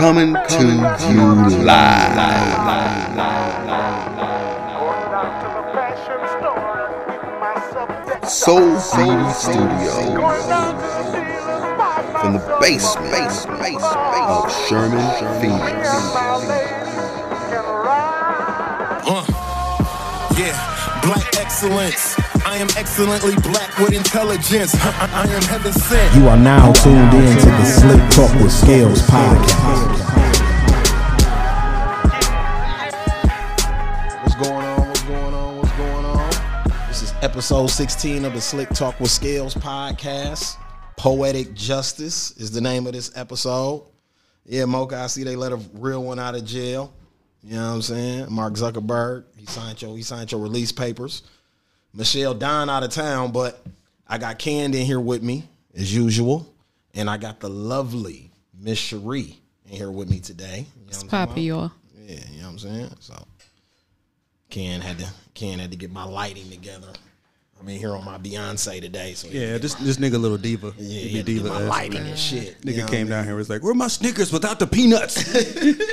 Coming to you live. Soul Food Studios. From the basement of Sherman Phoenix. Yeah, black excellence. I am excellently black with intelligence. I am heaven sent. You are now tuned in to the Slick Talk with Scales podcast. What's going on? This is episode 16 of the Slick Talk with Scales podcast. Poetic Justice is the name of this episode. Yeah, Mocha, I see they let a real one out of jail. You know what I'm saying? Mark Zuckerberg, he signed your release papers. Michelle Don out of town, but I got Canned in here with me, as usual. And I got the lovely Miss Cherie in here with me today. You know it's poppy, y'all. Yeah, you know what I'm saying? So, Ken had to get my lighting together. I'm in here on my Beyonce today. So yeah, this nigga little diva. Yeah, he diva my lighting and shit. Nigga came down here and was like, where are my Snickers without the peanuts?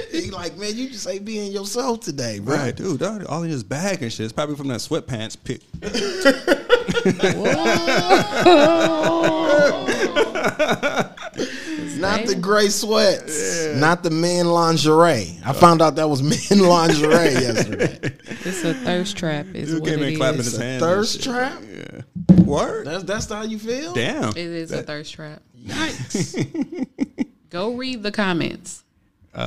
He like, man, you just ain't being yourself today, bro. Right, dude. All in his bag and shit. It's probably from that sweatpants pic. Not the gray sweats. Yeah. Not the men lingerie. I found out that was men lingerie yesterday. It's a thirst trap. It's a thirst trap? Yeah. What? That's how you feel? Damn. It is a thirst trap. Yikes. Go read the comments. Yeah.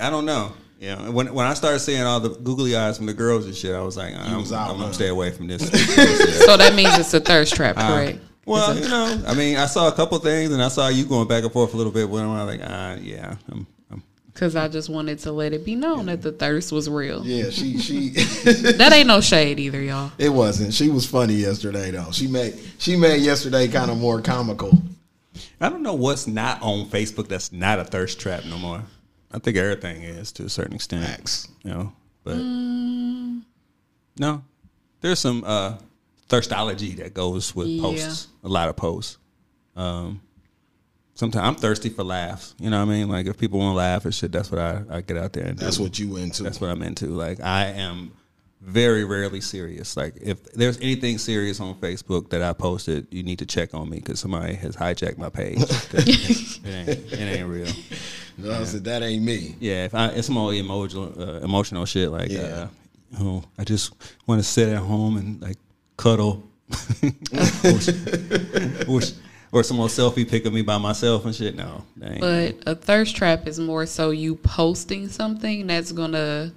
I don't know. Yeah, when I started seeing all the googly eyes from the girls and shit, I was like, I'm going to stay away from this. So that means it's a thirst trap, correct? Well, you know, I mean, I saw a couple things, and I saw you going back and forth a little bit. When I was like, yeah, because I just wanted to let it be known that the thirst was real. Yeah, she. That ain't no shade either, y'all. It wasn't. She was funny yesterday, though. She made yesterday kind of more comical. I don't know what's not on Facebook that's not a thirst trap no more. I think everything is to a certain extent, you know. But no, there's some. Thirstology that goes with posts, a lot of posts. Sometimes I'm thirsty for laughs. You know what I mean? Like if people want to laugh and shit, that's what I get out there and do. That's what you into. That's what I'm into. Like I am very rarely serious. Like if there's anything serious on Facebook that I posted, you need to check on me because somebody has hijacked my page. It ain't real. No, yeah. I said, that ain't me. Yeah, it's some old emotional shit. Like, I just want to sit at home and like, cuddle, or some old selfie pic of me by myself and shit. No, but a thirst trap is more so you posting something that's gonna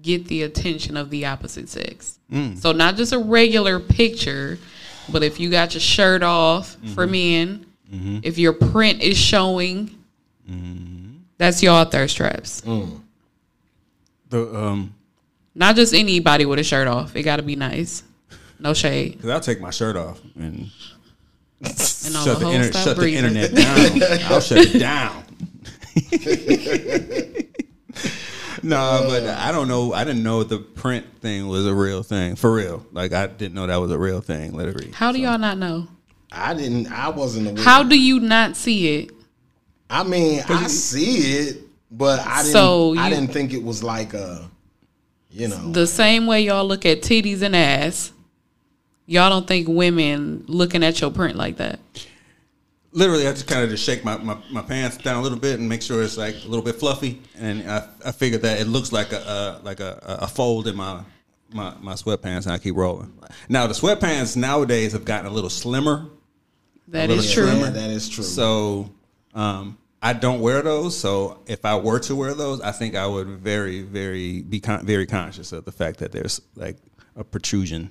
get the attention of the opposite sex. So not just a regular picture, but if you got your shirt off for men, if your print is showing, that's y'all thirst traps. Not just anybody with a shirt off. It got to be nice. No shade. Because I'll take my shirt off and shut the internet down. I'll shut it down. No, but I don't know. I didn't know the print thing was a real thing. For real. Like, I didn't know that was a real thing. Literally. How do y'all not know? I wasn't aware. How do you not see it? I mean, I see it, but I didn't think it was like a, you know. The same way y'all look at titties and ass. Y'all don't think women looking at your print like that? Literally, I just kind of just shake my pants down a little bit and make sure it's like a little bit fluffy. And I figured that it looks like a fold in my sweatpants, and I keep rolling. Now, the sweatpants nowadays have gotten a little slimmer. That is true. Yeah, that is true. So I don't wear those. So if I were to wear those, I think I would very, very be very conscious of the fact that there's like a protrusion.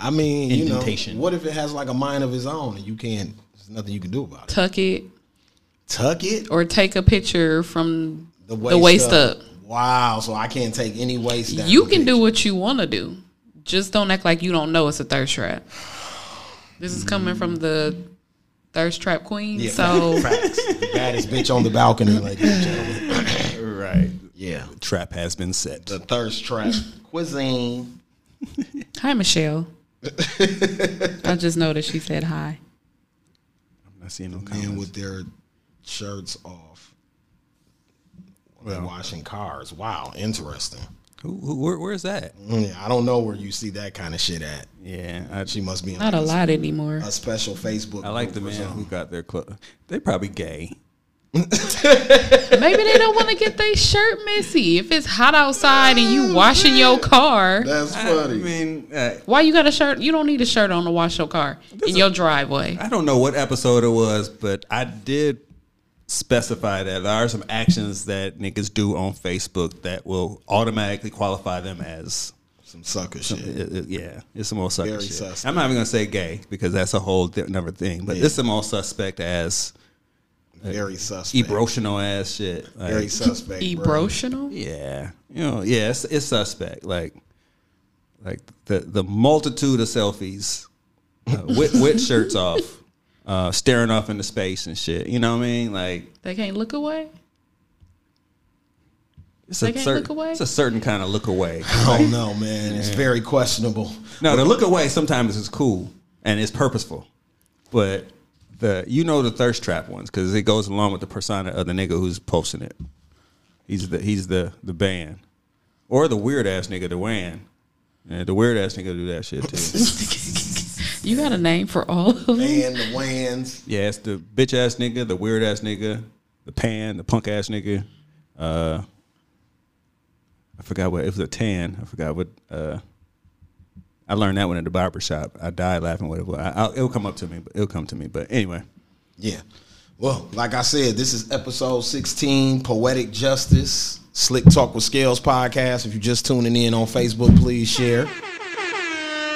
I mean, you know, what if it has like a mind of its own and you can't, there's nothing you can do about it? Tuck it? Or take a picture from the waist up. Wow, so I can't take any waist down. You can do what you want to do. Just don't act like you don't know it's a thirst trap. This is coming from the thirst trap queen, so. Facts. The baddest bitch on the balcony, ladies and gentlemen. Right. Yeah. The trap has been set. The thirst trap cuisine. Hi, Michelle. I just noticed she said hi. I seen them men with their shirts off, well, washing cars. Wow, interesting. Where's that? Yeah, I don't know where you see that kind of shit at. Yeah, she must be not a lot anymore. A special Facebook. I like the man who got their clothes. They probably gay. Maybe they don't want to get their shirt messy. If it's hot outside and you washing your car, that's funny. I mean, why you got a shirt? You don't need a shirt on to wash your car in your driveway. I don't know what episode it was, but I did specify that there are some actions that niggas do on Facebook that will automatically qualify them as some sucker shit. Yeah, it's some old sucker shit. Suspect. I'm not even gonna say gay because that's a whole different thing, but it's some old suspect as. Very suspect. Ebrotional ass shit. Like, very suspect. Ebrotional? Yeah. You know, yeah, it's suspect. Like the multitude of selfies with shirts off, staring off into space and shit. You know what I mean? Like they can't look away? It's a certain kind of look away. I don't know, man. It's very questionable. No, the look away sometimes is cool and it's purposeful. But the thirst trap ones because it goes along with the persona of the nigga who's posting it. He's the band or the weird ass nigga Dwan. Yeah, the weird ass nigga do that shit too. You got a name for all of them? And the Wans. Yeah, it's the bitch ass nigga, the weird ass nigga, the punk ass nigga. I forgot what it was a tan. I forgot what. I learned that one at the barber shop. I died laughing with it. It'll come up to me. It'll come to me. But anyway. Yeah. Well, like I said, this is episode 16, Poetic Justice, Slick Talk with Scales podcast. If you're just tuning in on Facebook, please share.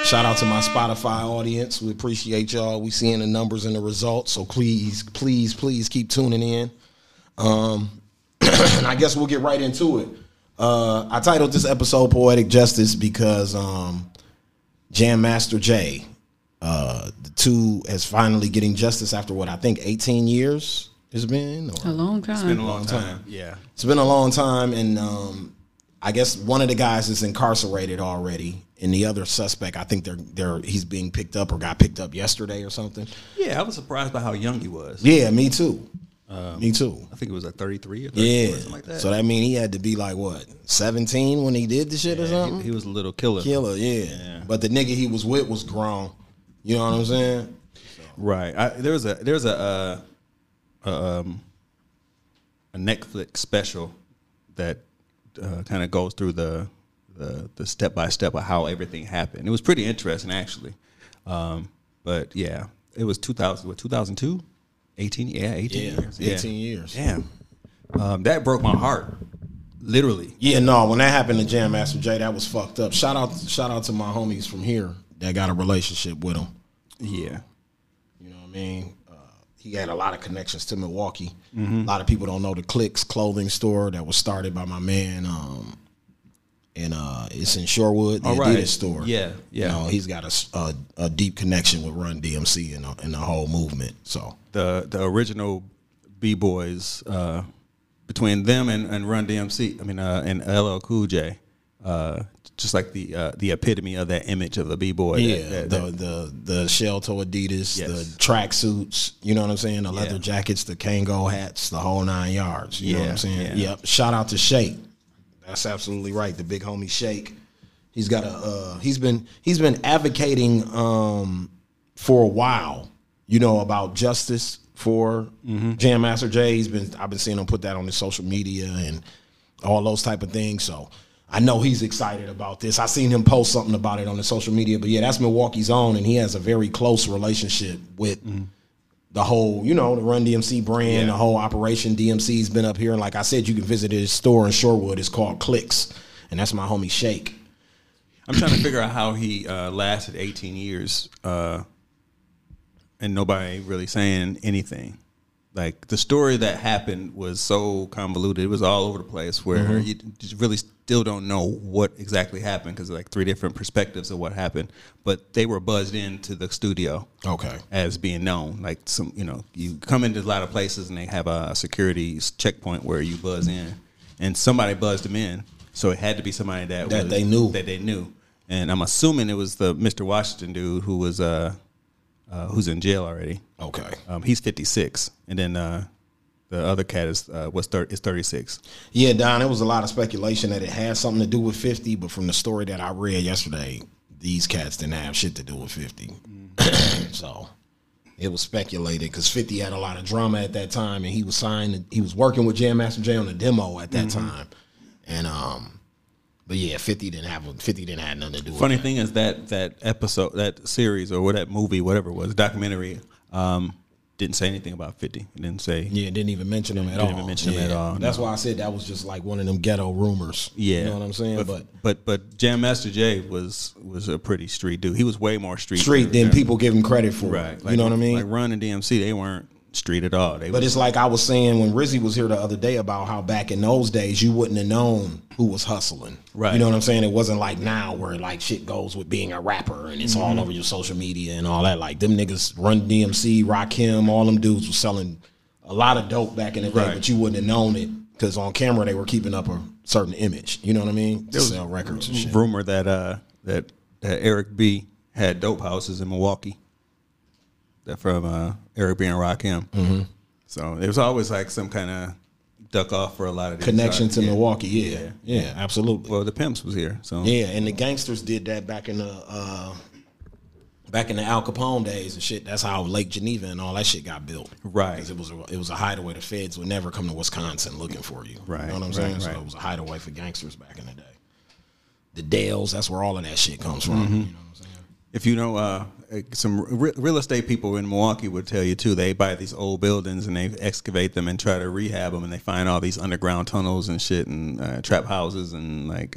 Shout out to my Spotify audience. We appreciate y'all. We seeing the numbers and the results. So please, please, please keep tuning in. And I guess we'll get right into it. I titled this episode Poetic Justice because... Jam Master Jay, the two is finally getting justice after what I think 18 years has been. Or a long time. It's been a long time. Yeah. It's been a long time. And I guess one of the guys is incarcerated already. And the other suspect, I think he's being picked up or got picked up yesterday or something. Yeah, I was surprised by how young he was. Yeah, me too. Me too. I think it was like 33 or 34 or something like that. So that mean he had to be like what 17 when he did the shit or something. He was a little killer. Yeah. But the nigga he was with was grown. You know what I'm saying? So. Right. There's a Netflix special that kind of goes through the step by step of how everything happened. It was pretty interesting actually. But yeah, it was 2002. 18 years. Damn. That broke my heart. Literally. Yeah, no, when that happened to Jam Master Jay, that was fucked up. Shout out to my homies from here that got a relationship with him. Yeah. You know what I mean? He had a lot of connections to Milwaukee. Mm-hmm. A lot of people don't know the Clicks clothing store that was started by my man. And it's in Shorewood, Adidas store. Yeah, yeah. You know, he's got a deep connection with Run DMC and the whole movement. So the original B-boys between them and Run DMC, and LL Cool J, just like the epitome of that image of the B-boy. Yeah, the shell toe Adidas, the tracksuits. You know what I'm saying? The leather jackets, the Kango hats, the whole 9 yards. You know what I'm saying? Yeah. Yep. Shout out to Shake. That's absolutely right. The big homie Shake, he's got he's been advocating for a while, you know, about justice for Jam Master Jay. I've been seeing him put that on his social media and all those type of things. So I know he's excited about this. I seen him post something about it on his social media. But yeah, that's Milwaukee's own, and he has a very close relationship with. Mm-hmm. The whole, the Run DMC brand, the whole operation. DMC's been up here. And like I said, you can visit his store in Shorewood. It's called Clicks. And that's my homie Shake. I'm trying to figure out how he lasted 18 years and nobody really saying anything. Like, the story that happened was so convoluted. It was all over the place where you just really still don't know what exactly happened because, like, three different perspectives of what happened. But they were buzzed into the studio as being known. Like, some, you come into a lot of places and they have a security checkpoint where you buzz in. And somebody buzzed them in. So it had to be somebody that they knew. And I'm assuming it was the Mr. Washington dude who's in jail already. Okay. He's 56, and then the other cat is 36. Yeah, Don, it was a lot of speculation that it had something to do with 50, but from the story that I read yesterday, these cats didn't have shit to do with 50. Mm-hmm. So it was speculated because 50 had a lot of drama at that time, and he was signed. He was working with Jam Master Jay on a demo at that time, and but yeah, 50 didn't have nothing to do with it. Funny thing is that episode, that series, or that movie, whatever it was, documentary, didn't say anything about 50. It didn't say. Yeah, it didn't even mention him at all. Didn't even mention him at all. That's why I said that was just like one of them ghetto rumors. Yeah, you know what I'm saying. But Jam Master Jay was a pretty street dude. He was way more street than people give him credit for. Right. Like, you know what I mean? Like Run and DMC, they weren't street at all. But it's like I was saying when Rizzy was here the other day about how back in those days you wouldn't have known who was hustling. Right. You know what I'm saying? It wasn't like now where like shit goes with being a rapper and it's all over your social media and all that. Like them niggas, Run DMC, Rakim, all them dudes was selling a lot of dope back in the day, but you wouldn't have known it because on camera they were keeping up a certain image. You know what I mean? There was sell records and shit. Rumor that Eric B had dope houses in Milwaukee. That from Eric B and Rakim. So there's always like some kind of duck off for a lot of these connection to Milwaukee. Yeah, absolutely. Well, the Pimps was here, so yeah, and the Gangsters did that back in the Al Capone days and shit. That's how Lake Geneva and all that shit got built, right? Because it was a hideaway. The feds would never come to Wisconsin looking for you, right? You know what I'm saying? Right. So it was a hideaway for gangsters back in the day. The Dales, that's where all of that shit comes from. You know what I'm saying? If you know. Some real estate people in Milwaukee would tell you too. They buy these old buildings and they excavate them and try to rehab them, and they find all these underground tunnels and shit and trap houses and like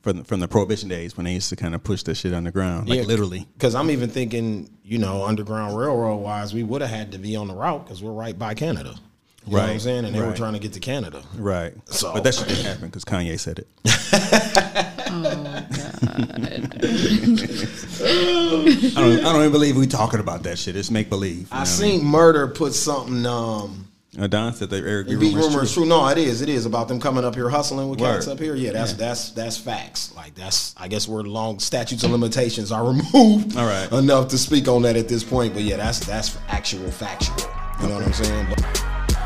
from the Prohibition days when they used to kind of push that shit underground, like literally. Because I'm even thinking, you know, Underground Railroad wise, we would have had to be on the route because we're right by Canada. You know what I'm saying? And they were trying to get to Canada. Right. So, but that shit didn't happen because Kanye said it. Oh, God. I don't even believe we talking about that shit. It's make-believe. I seen Murder put something... Don said that Eric B. rumor is true. No, it is about them coming up here hustling with cats up here. Yeah, that's facts. Like that's, I guess we're long statutes of limitations are removed enough to speak on that at this point. But yeah, that's actual factual. You know what I'm saying?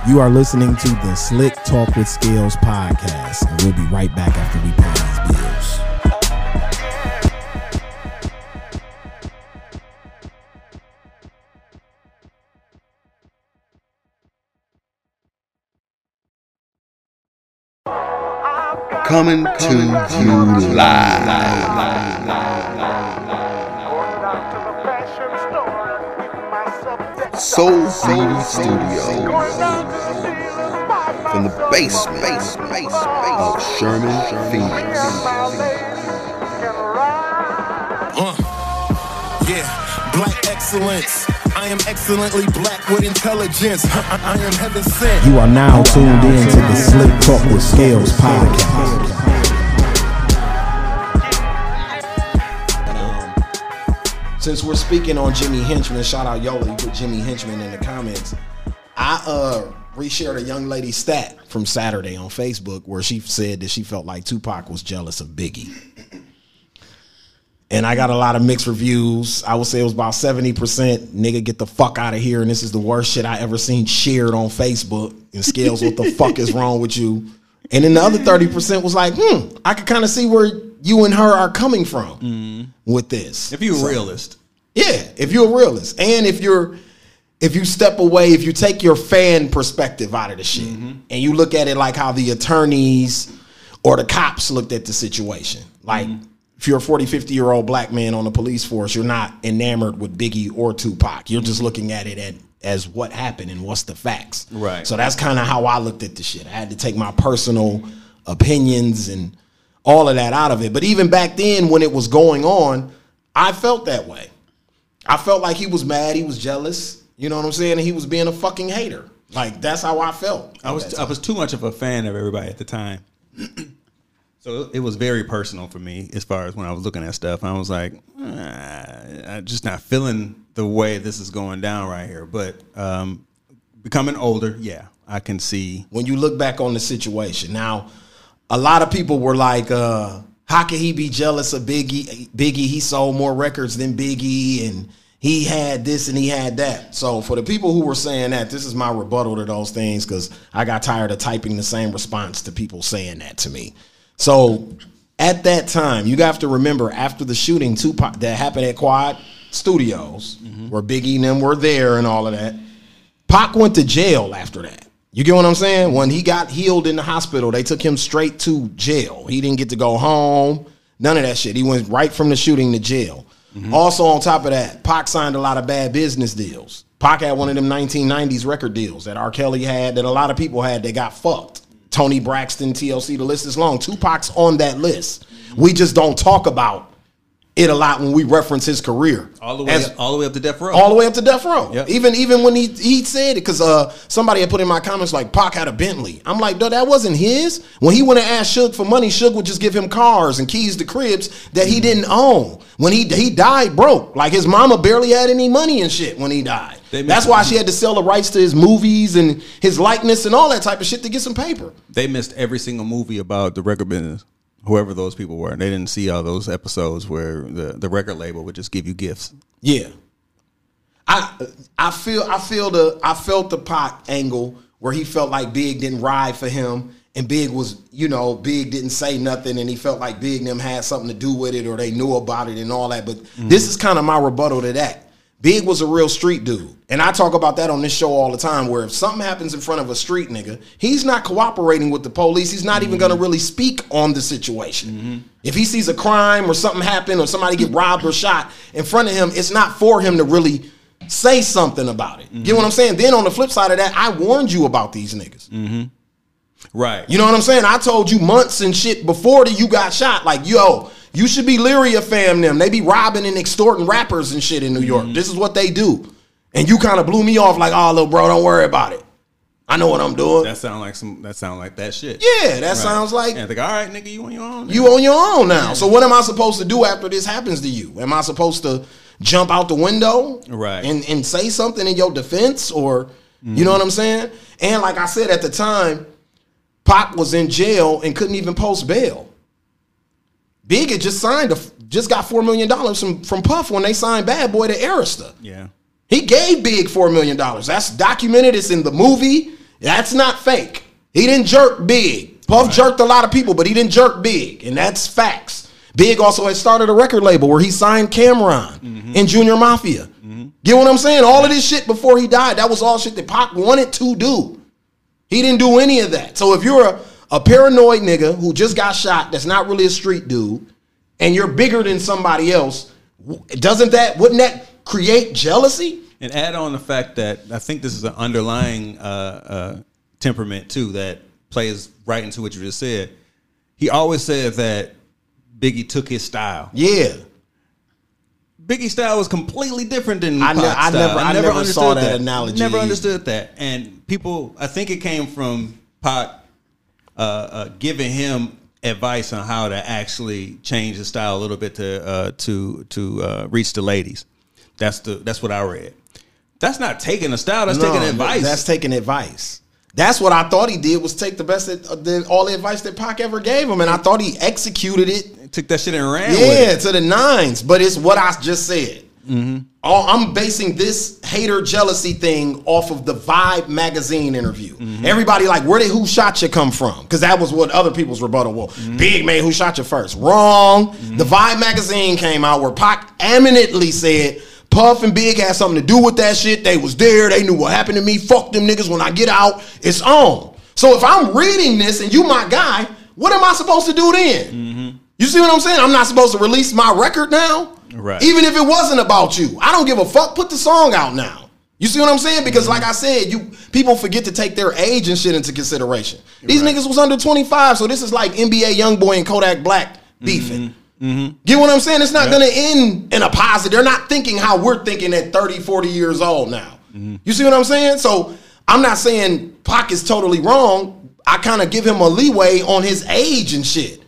You are listening to the Slick Talk with Scales podcast, and we'll be right back after we pay these bills. Coming to you live. Soul Food Studios. From the basement of Sherman Phoenix. Black excellence. I am excellently black with intelligence. I am heaven sent. You are now tuned in to the Slick Talk with Scales podcast. Since we're speaking on Jimmy Henchman, shout out Yola, you put Jimmy Henchman in the comments. I reshared a young lady's stat from Saturday on Facebook where she said that she felt like Tupac was jealous of Biggie. And I got a lot of mixed reviews. I would say it was about 70%. Nigga, get the fuck out of here. And this is the worst shit I ever seen shared on Facebook. And Scales, what the fuck is wrong with you? And then the other 30% was like, I could kind of see where you and her are coming from with this. If you're a realist. Yeah, if you're a realist. And if you step away, if you take your fan perspective out of the shit. And you look at it like how the attorneys or the cops looked at the situation. Like... If you're a 40, 50-year-old black man on the police force, you're not enamored with Biggie or Tupac. You're just looking at it as what happened and what's the facts. Right. So that's kind of how I looked at the shit. I had to take my personal opinions and all of that out of it. But even back then when it was going on, I felt that way. I felt like he was mad. He was jealous. You know what I'm saying? And he was being a fucking hater. Like, that's how I felt. I was too much of a fan of everybody at the time. So it was very personal for me as far as when I was looking at stuff. I was like, I'm just not feeling the way this is going down right here. But becoming older, yeah, I can see. When you look back on the situation, now, a lot of people were like, how could he be jealous of Biggie? He sold more records than Biggie, and he had this and he had that. So for the people who were saying that, this is my rebuttal to those things, because I got tired of typing the same response to people saying that to me. So at that time, you have to remember, after the shooting Tupac that happened at Quad Studios, where Biggie and them were there and all of that, Pac went to jail after that. You get what I'm saying? When he got healed in the hospital, they took him straight to jail. He didn't get to go home. None of that shit. He went right from the shooting to jail. Also on top of that, Pac signed a lot of bad business deals. Pac had one of them 1990s record deals that R. Kelly had, that a lot of people had, that got fucked. Tony Braxton, TLC, the list is long. Tupac's on that list. We just don't talk about it a lot when we reference his career, all the way up to Death Row, Yep. Even when he said it, because somebody had put in my comments like, Pac had a Bentley. I'm like, no, that wasn't his. When he went to ask Suge for money, Suge would just give him cars and keys to cribs that he didn't own. When he died broke, like his mama barely had any money and shit when he died. That's why she had to sell the rights to his movies and his likeness and all that type of shit to get some paper. They missed every single movie about the record business. Whoever those people were, and they didn't see all those episodes where the record label would just give you gifts. Yeah, I felt the Pac angle where he felt like Big didn't ride for him, and Big was, you know, Big didn't say nothing, and he felt like Big and them had something to do with it, or they knew about it and all that. But this is kind of my rebuttal to that. Big was a real street dude, and I talk about that on this show all the time, where if something happens in front of a street nigga, he's not cooperating with the police. He's not even going to really speak on the situation. If he sees a crime or something happen or somebody get robbed or shot in front of him, it's not for him to really say something about it. You know what I'm saying? Then on the flip side of that, I warned you about these niggas. Right. You know what I'm saying? I told you months and shit before that you got shot, like, yo, you should be leery of fam them. They be robbing and extorting rappers and shit in New York. This is what they do. And you kind of blew me off like, oh, little bro, don't worry about it. I know what I'm doing. That sound like that shit. Yeah, that sounds like. And I think, all right, nigga, you on your own now. You on your own now. So what am I supposed to do after this happens to you? Am I supposed to jump out the window and say something in your defense? Or, you know what I'm saying? And like I said, at the time, Pac was in jail and couldn't even post bail. Big had just signed, just got $4 million from Puff when they signed Bad Boy to Arista. Yeah. He gave Big $4 million. That's documented. It's in the movie. That's not fake. He didn't jerk Big. Puff jerked a lot of people, but he didn't jerk Big. And that's facts. Big also had started a record label where he signed Cam'ron and Junior Mafia. Get what I'm saying? All of this shit before he died, that was all shit that Pac wanted to do. He didn't do any of that. So if you're a paranoid nigga who just got shot, that's not really a street dude, and you're bigger than somebody else, wouldn't that create jealousy? And add on the fact that I think this is an underlying temperament too that plays right into what you just said. He always said that Biggie took his style. Yeah. Biggie's style was completely different than Pac's style. I never understood saw that analogy. Never understood that. And people, I think it came from Pac giving him advice on how to actually change his style a little bit to reach the ladies. That's what I read. That's not taking a style. That's taking advice. That's taking advice. That's what I thought he did, was take the best all the advice that Pac ever gave him, and I thought he executed it. Took that shit and ran. Yeah, to the nines. But it's what I just said. I'm basing this hater jealousy thing off of the Vibe Magazine interview. Everybody like, where did Who Shot Ya come from? Because that was what other people's rebuttal was. Big man, Who Shot Ya first? Wrong. The Vibe Magazine came out where Pac eminently said Puff and Big had something to do with that shit. They was there. They knew what happened to me. Fuck them niggas. When I get out, it's on. So if I'm reading this and you my guy, what am I supposed to do then? You see what I'm saying? I'm not supposed to release my record now? Right. Even if it wasn't about you, I don't give a fuck. Put the song out now. You see what I'm saying? Because like I said, people forget to take their age and shit into consideration. These niggas was under 25, so this is like NBA Youngboy and Kodak Black beefing. Get what I'm saying? It's not going to end in a positive. They're not thinking how we're thinking at 30, 40 years old now. You see what I'm saying? So I'm not saying Pac is totally wrong. I kind of give him a leeway on his age and shit.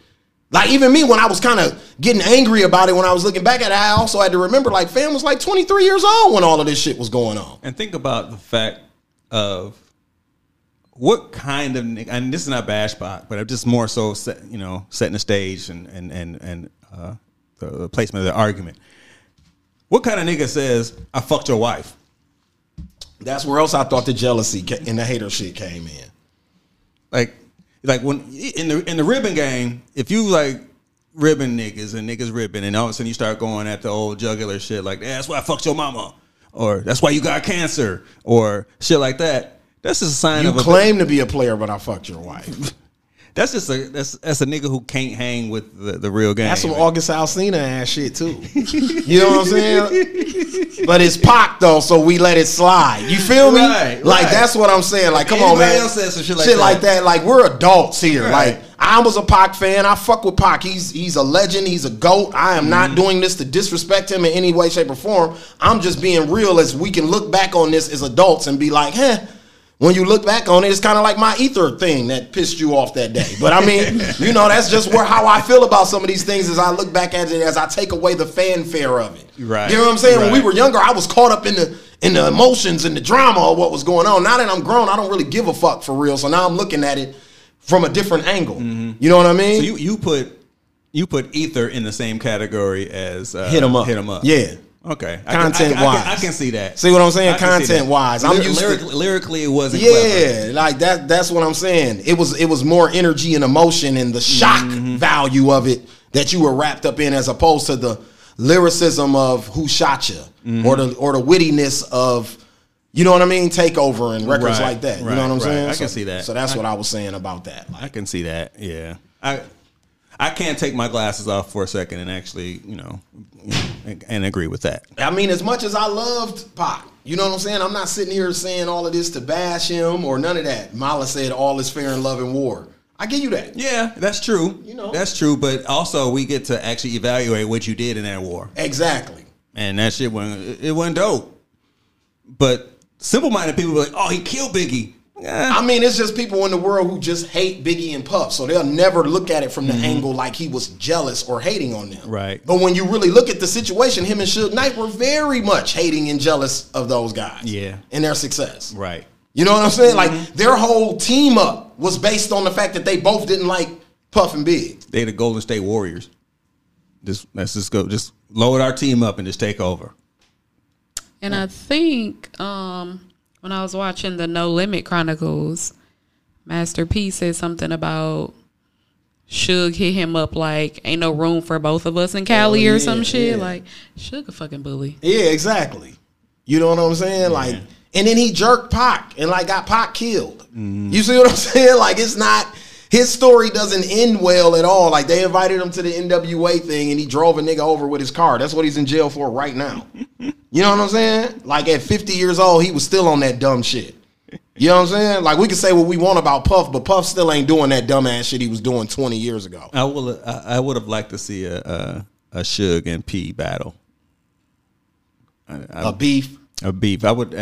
Like, even me, when I was kind of getting angry about it, when I was looking back at it, I also had to remember, like, fam was like 23 years old when all of this shit was going on. And think about the fact of what kind of nigga, and this is not bash Pac, but I'm just more so, setting the stage and the placement of the argument. What kind of nigga says, I fucked your wife? That's where else I thought the jealousy and the hater shit came in. Like when in the ribbon game, if you like ribbon niggas and niggas ribbon, and all of a sudden you start going at the old jugular shit, like that's why I fucked your mama, or that's why you got cancer, or shit like that. That's just a sign of you claim to be a player, but I fucked your wife. That's just a that's a nigga who can't hang with the real game. That's some August Alsina ass shit too. You know what I'm saying? But it's Pac though, so we let it slide. You feel me? Right, like that's what I'm saying. Like, come on, man. Else says some shit like that. Like, we're adults here. Right. Like, I was a Pac fan. I fuck with Pac. He's a legend. He's a GOAT. I am not doing this to disrespect him in any way, shape, or form. I'm just being real as we can look back on this as adults and be like, eh. When you look back on it, it's kind of like my ether thing that pissed you off that day. But I mean, you know, that's just where how I feel about some of these things as I look back at it, as I take away the fanfare of it. Right. You know what I'm saying? Right. When we were younger, I was caught up in the emotions and the drama of what was going on. Now that I'm grown, I don't really give a fuck for real. So now I'm looking at it from a different angle. Mm-hmm. You know what I mean? So you put ether in the same category as hit 'em up. Yeah. Okay. Content-wise, I can see that. See what I'm saying? Content-wise. I'm used lyrically, it wasn't clever. Yeah, like that. That's what I'm saying. It was more energy and emotion and the shock value of it that you were wrapped up in as opposed to the lyricism of who shot you or the wittiness of, you know what I mean, Takeover and records like that. You know what I'm saying? I can see that. So that's what I was saying about that. Like, I can see that, yeah. I can't take my glasses off for a second and actually, you know, and agree with that. I mean, as much as I loved Pac, you know what I'm saying? I'm not sitting here saying all of this to bash him or none of that. Mala said all is fair in love and war. I give you that. Yeah, that's true. You know, that's true. But also, we get to actually evaluate what you did in that war. Exactly. And that shit wasn't dope. But simple-minded people were like, oh, he killed Biggie. I mean, it's just people in the world who just hate Biggie and Puff, so they'll never look at it from the angle like he was jealous or hating on them. Right. But when you really look at the situation, him and Suge Knight were very much hating and jealous of those guys. Yeah. And their success. Right. You know what I'm saying? Like, their whole team up was based on the fact that they both didn't like Puff and Big. They the Golden State Warriors. Let's just go. Just load our team up and just take over. And I think... when I was watching the No Limit Chronicles, Master P said something about Suge hit him up like, ain't no room for both of us in Cali or some shit. Yeah. Like, Suge a fucking bully. Yeah, exactly. You know what I'm saying? Yeah. Like, and then he jerked Pac and like got Pac killed. You see what I'm saying? Like, it's not, his story doesn't end well at all. Like, they invited him to the NWA thing and he drove a nigga over with his car. That's what he's in jail for right now. You know what I'm saying? Like, at 50 years old, he was still on that dumb shit. You know what I'm saying? Like, we can say what we want about Puff, but Puff still ain't doing that dumb ass shit he was doing 20 years ago. I would have liked to see a Suge and P battle. A beef. That would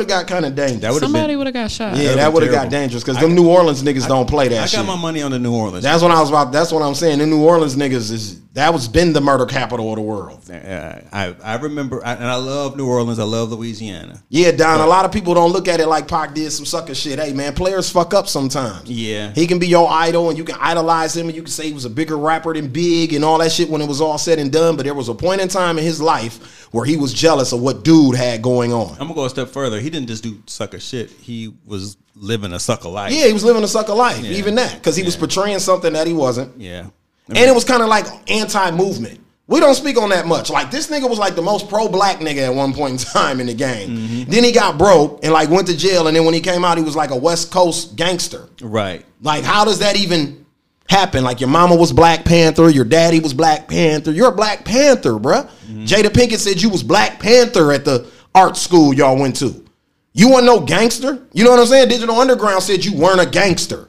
have got kind of dangerous. Somebody would have got shot. Yeah, that would have got dangerous because them New Orleans niggas don't play that shit. I got my money on the New Orleans. That's what I was about. That's what I'm saying. The New Orleans niggas has been the murder capital of the world. I remember, and I love New Orleans. I love Louisiana. Yeah, Don. But a lot of people don't look at it like Pac did some sucker shit. Hey, man, players fuck up sometimes. Yeah, he can be your idol, and you can idolize him, and you can say he was a bigger rapper than Big and all that shit when it was all said and done. But there was a point in time in his life where he was jealous of what dude had going on. I'm gonna go a step further. He didn't just do sucker shit. He was living a sucker life. Yeah, he was living a sucker life. Yeah. Even that, because he was portraying something that he wasn't. Yeah, and it was kind of like anti-movement. We don't speak on that much. Like, this nigga was like the most pro-black nigga at one point in time in the game. Then he got broke and like went to jail. And then when he came out, he was like a West Coast gangster. Right. Like, how does that even happen? Like, your mama was Black Panther, your daddy was Black Panther. You're a Black Panther, bruh. Jada Pinkett said you was Black Panther at the art school y'all went to. You weren't no gangster. You know what I'm saying? Digital Underground said you weren't a gangster.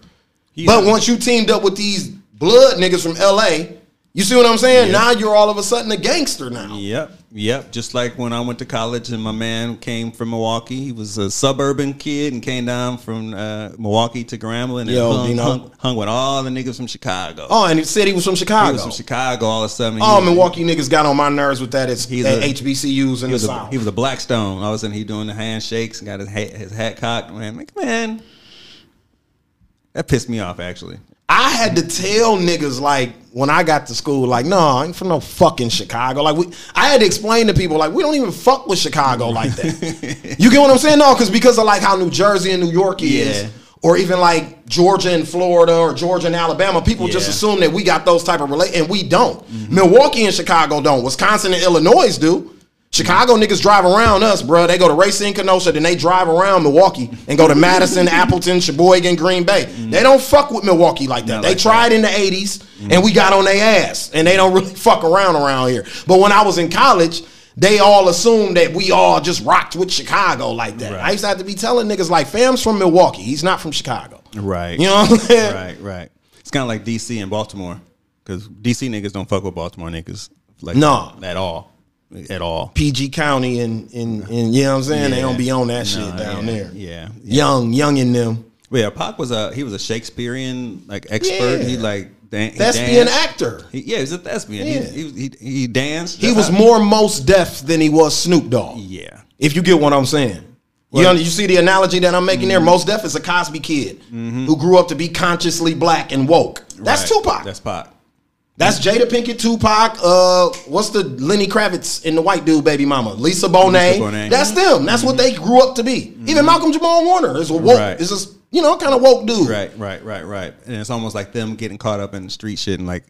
But once you teamed up with these blood niggas from LA, you see what I'm saying? Now you're all of a sudden a gangster now. Yep. Just like when I went to college and my man came from Milwaukee. He was a suburban kid and came down from Milwaukee to Grambling and hung with all the niggas from Chicago. Oh, and he said he was from Chicago. He was from Chicago all of a sudden. Oh, Milwaukee niggas got on my nerves with that. It's HBCUs in the South. He was a Blackstone. All of a sudden he doing the handshakes and got his hat cocked. Man, that pissed me off, actually. I had to tell niggas, like, when I got to school, like, no, I ain't from no fucking Chicago. Like, I had to explain to people, like, we don't even fuck with Chicago like that. You get what I'm saying? No, because of, like, how New Jersey and New York is, yeah. or even, like, Georgia and Florida or Georgia and Alabama, people yeah. just assume that we got those type of relate, and we don't. Mm-hmm. Milwaukee and Chicago don't. Wisconsin and Illinois do. Chicago niggas drive around us, bro. They go to Racine, Kenosha, then they drive around Milwaukee and go to Madison, Appleton, Sheboygan, Green Bay. Mm. They don't fuck with Milwaukee like that. Not they like tried that. In the 80s, and we got on their ass, and they don't really fuck around here. But when I was in college, they all assumed that we all just rocked with Chicago like that. Right. I used to have to be telling niggas, like, fam's from Milwaukee. He's not from Chicago. Right. You know what I'm saying? Right, right. It's kind of like D.C. and Baltimore, because D.C. niggas don't fuck with Baltimore niggas like no. at all. At all. PG County and you know what I'm saying? Yeah. They don't be on that shit down yeah. there. Yeah. Young in them. Yeah, Pac was a Shakespearean like expert. Yeah. He like thespian actor. He was a thespian. Yeah. He danced. He was more Mos Def than he was Snoop Dogg. Yeah. If you get what I'm saying. Well, you see the analogy that I'm making there? Mos Def is a Cosby kid who grew up to be consciously black and woke. That's right. Tupac. That's Pac. That's Jada Pinkett, Tupac, what's the Lenny Kravitz and the white dude, baby mama? Lisa Bonet. That's them. That's what they grew up to be. Even Malcolm Jamal Warner is a woke, is a, you know, kind of woke dude. Right. And it's almost like them getting caught up in the street shit and like,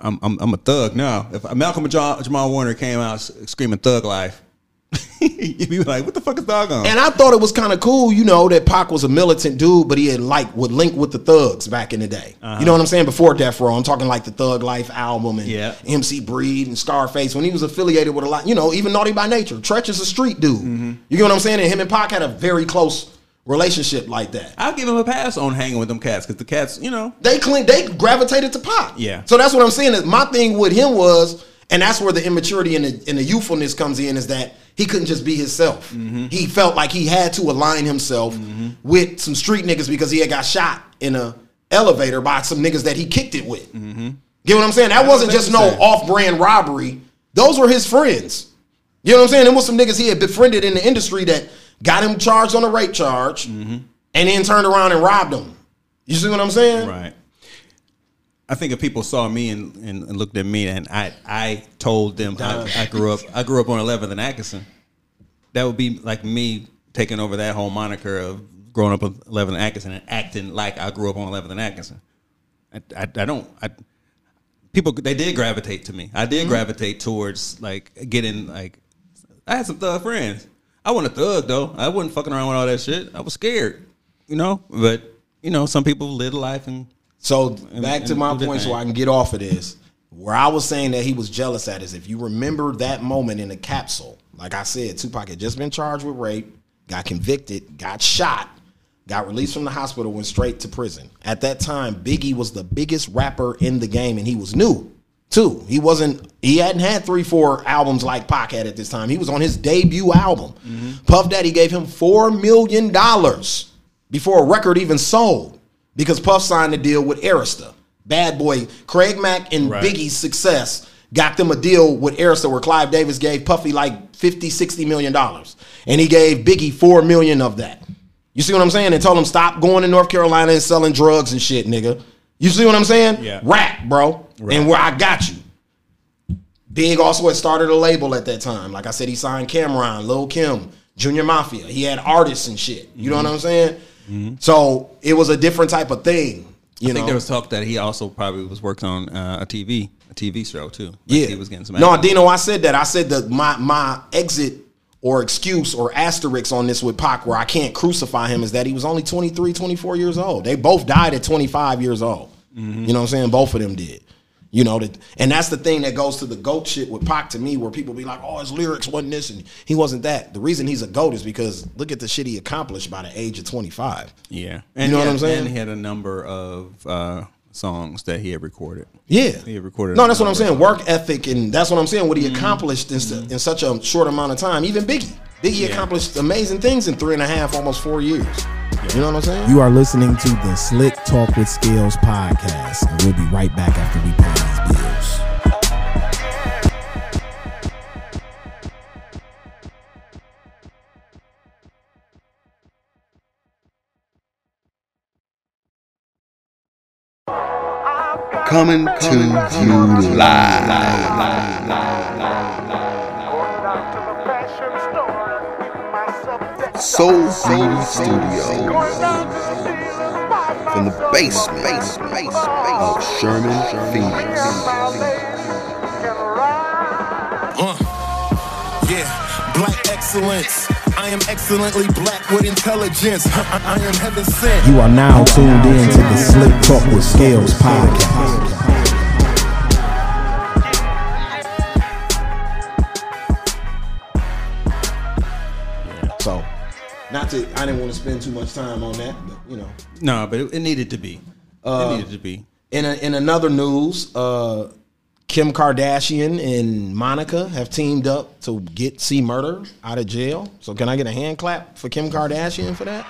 I'm a thug now. If Malcolm Jamal Warner came out screaming thug life, you'd be like, what the fuck is thug on? And I thought it was kind of cool, you know, that Pac was a militant dude, but he had like would link with the thugs back in the day. You know what I'm saying? Before Death Row, I'm talking like the Thug Life album and MC Breed and Scarface. When he was affiliated with a lot, you know, even Naughty by Nature, Tretch is a street dude. You get what I'm saying? And him and Pac had a very close relationship like that. I'll give him a pass on hanging with them cats because the cats, you know, they gravitated to Pac. Yeah. So that's what I'm saying. Is my thing with him was, and that's where the immaturity and the youthfulness comes in, is that he couldn't just be himself. He felt like he had to align himself with some street niggas because he had got shot in a elevator by some niggas that he kicked it with. Get what I'm saying? That wasn't just no off-brand robbery. Those were his friends. You know what I'm saying? It was some niggas he had befriended in the industry that got him charged on a rape charge and then turned around and robbed him. You see what I'm saying? Right. I think if people saw me and looked at me and I told them I grew up on 11th and Atkinson, that would be like me taking over that whole moniker of growing up on 11th and Atkinson and acting like I grew up on 11th and Atkinson. People, they did gravitate to me. I did gravitate towards like getting like, I had some thug friends. I wasn't a thug though. I wasn't fucking around with all that shit. I was scared, you know, but you know, some people live life and. So back to my point so I can get off of this. Where I was saying that he was jealous at is if you remember that moment in the capsule, like I said, Tupac had just been charged with rape, got convicted, got shot, got released from the hospital, went straight to prison. At that time, Biggie was the biggest rapper in the game, and he was new, too. He hadn't had 3-4 albums like Pac had at this time. He was on his debut album. Puff Daddy gave him $4 million before a record even sold. Because Puff signed a deal with Arista. Bad Boy, Craig Mack and Biggie's success got them a deal with Arista where Clive Davis gave Puffy like $50–60 million. And he gave Biggie $4 million of that. You see what I'm saying? And told him stop going to North Carolina and selling drugs and shit, nigga. You see what I'm saying? Yeah. Rap, bro. Right. And where I got you. Big also had started a label at that time. Like I said, he signed Cam'ron, Lil' Kim, Junior Mafia. He had artists and shit. You know what I'm saying? So it was a different type of thing. I think there was talk that he also probably was working on a TV show too. Like he was getting some. No, Dino, I said that. I said that my exit or excuse or asterisk on this with Pac, where I can't crucify him, is that he was only 23, 24 years old. They both died at 25 years old. You know what I'm saying? Both of them did. You know, and that's the thing that goes to the GOAT shit with Pac to me, where people be like, oh, his lyrics wasn't this and he wasn't that. The reason he's a GOAT is because look at the shit he accomplished by the age of 25. Yeah. And you know what I'm saying? And he had a number of songs that he had recorded. Yeah. He had recorded. No, that's what I'm saying. Work ethic, and that's what I'm saying. What he accomplished in such a short amount of time. Even Biggie. Biggie accomplished amazing things in 3.5, almost 4 years. You know what I'm saying? You are listening to the Slick Talk with Scales podcast, and we'll be right back after we pay these bills. Coming to you live. Soul Food Studios. From the basement of Sherman Phoenix. Yeah, black excellence. I am excellently black with intelligence. I am heaven sent. You are now tuned in to the Slick Talk with Scales podcast. So, I didn't want to spend too much time on that, but you know. No, but it needed to be. It needed to be. In another news, Kim Kardashian and Monica have teamed up to get C. Murder out of jail. So can I get a hand clap for Kim Kardashian for that?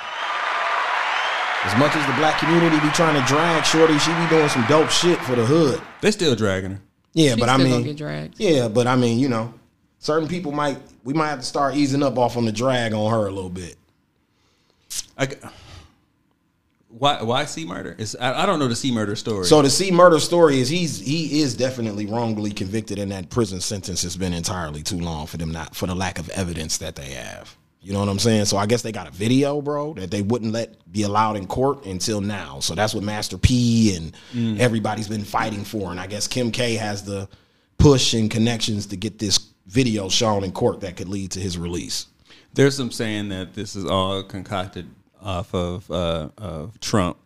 As much as the black community be trying to drag Shorty, she be doing some dope shit for the hood. They still dragging her. Yeah, but I mean, yeah, but I mean, you know, certain people might, we might have to start easing up off on the drag on her a little bit. Why C. Murder? I don't know the C. Murder story. So the C. Murder story is he is definitely wrongly convicted, and that prison sentence has been entirely too long for them, not for the lack of evidence that they have. You know what I'm saying? So I guess they got a video, bro, that they wouldn't let be allowed in court until now. So that's what Master P and everybody's been fighting for. And I guess Kim K has the push and connections to get this video shown in court that could lead to his release. There's some saying that this is all concocted off of Trump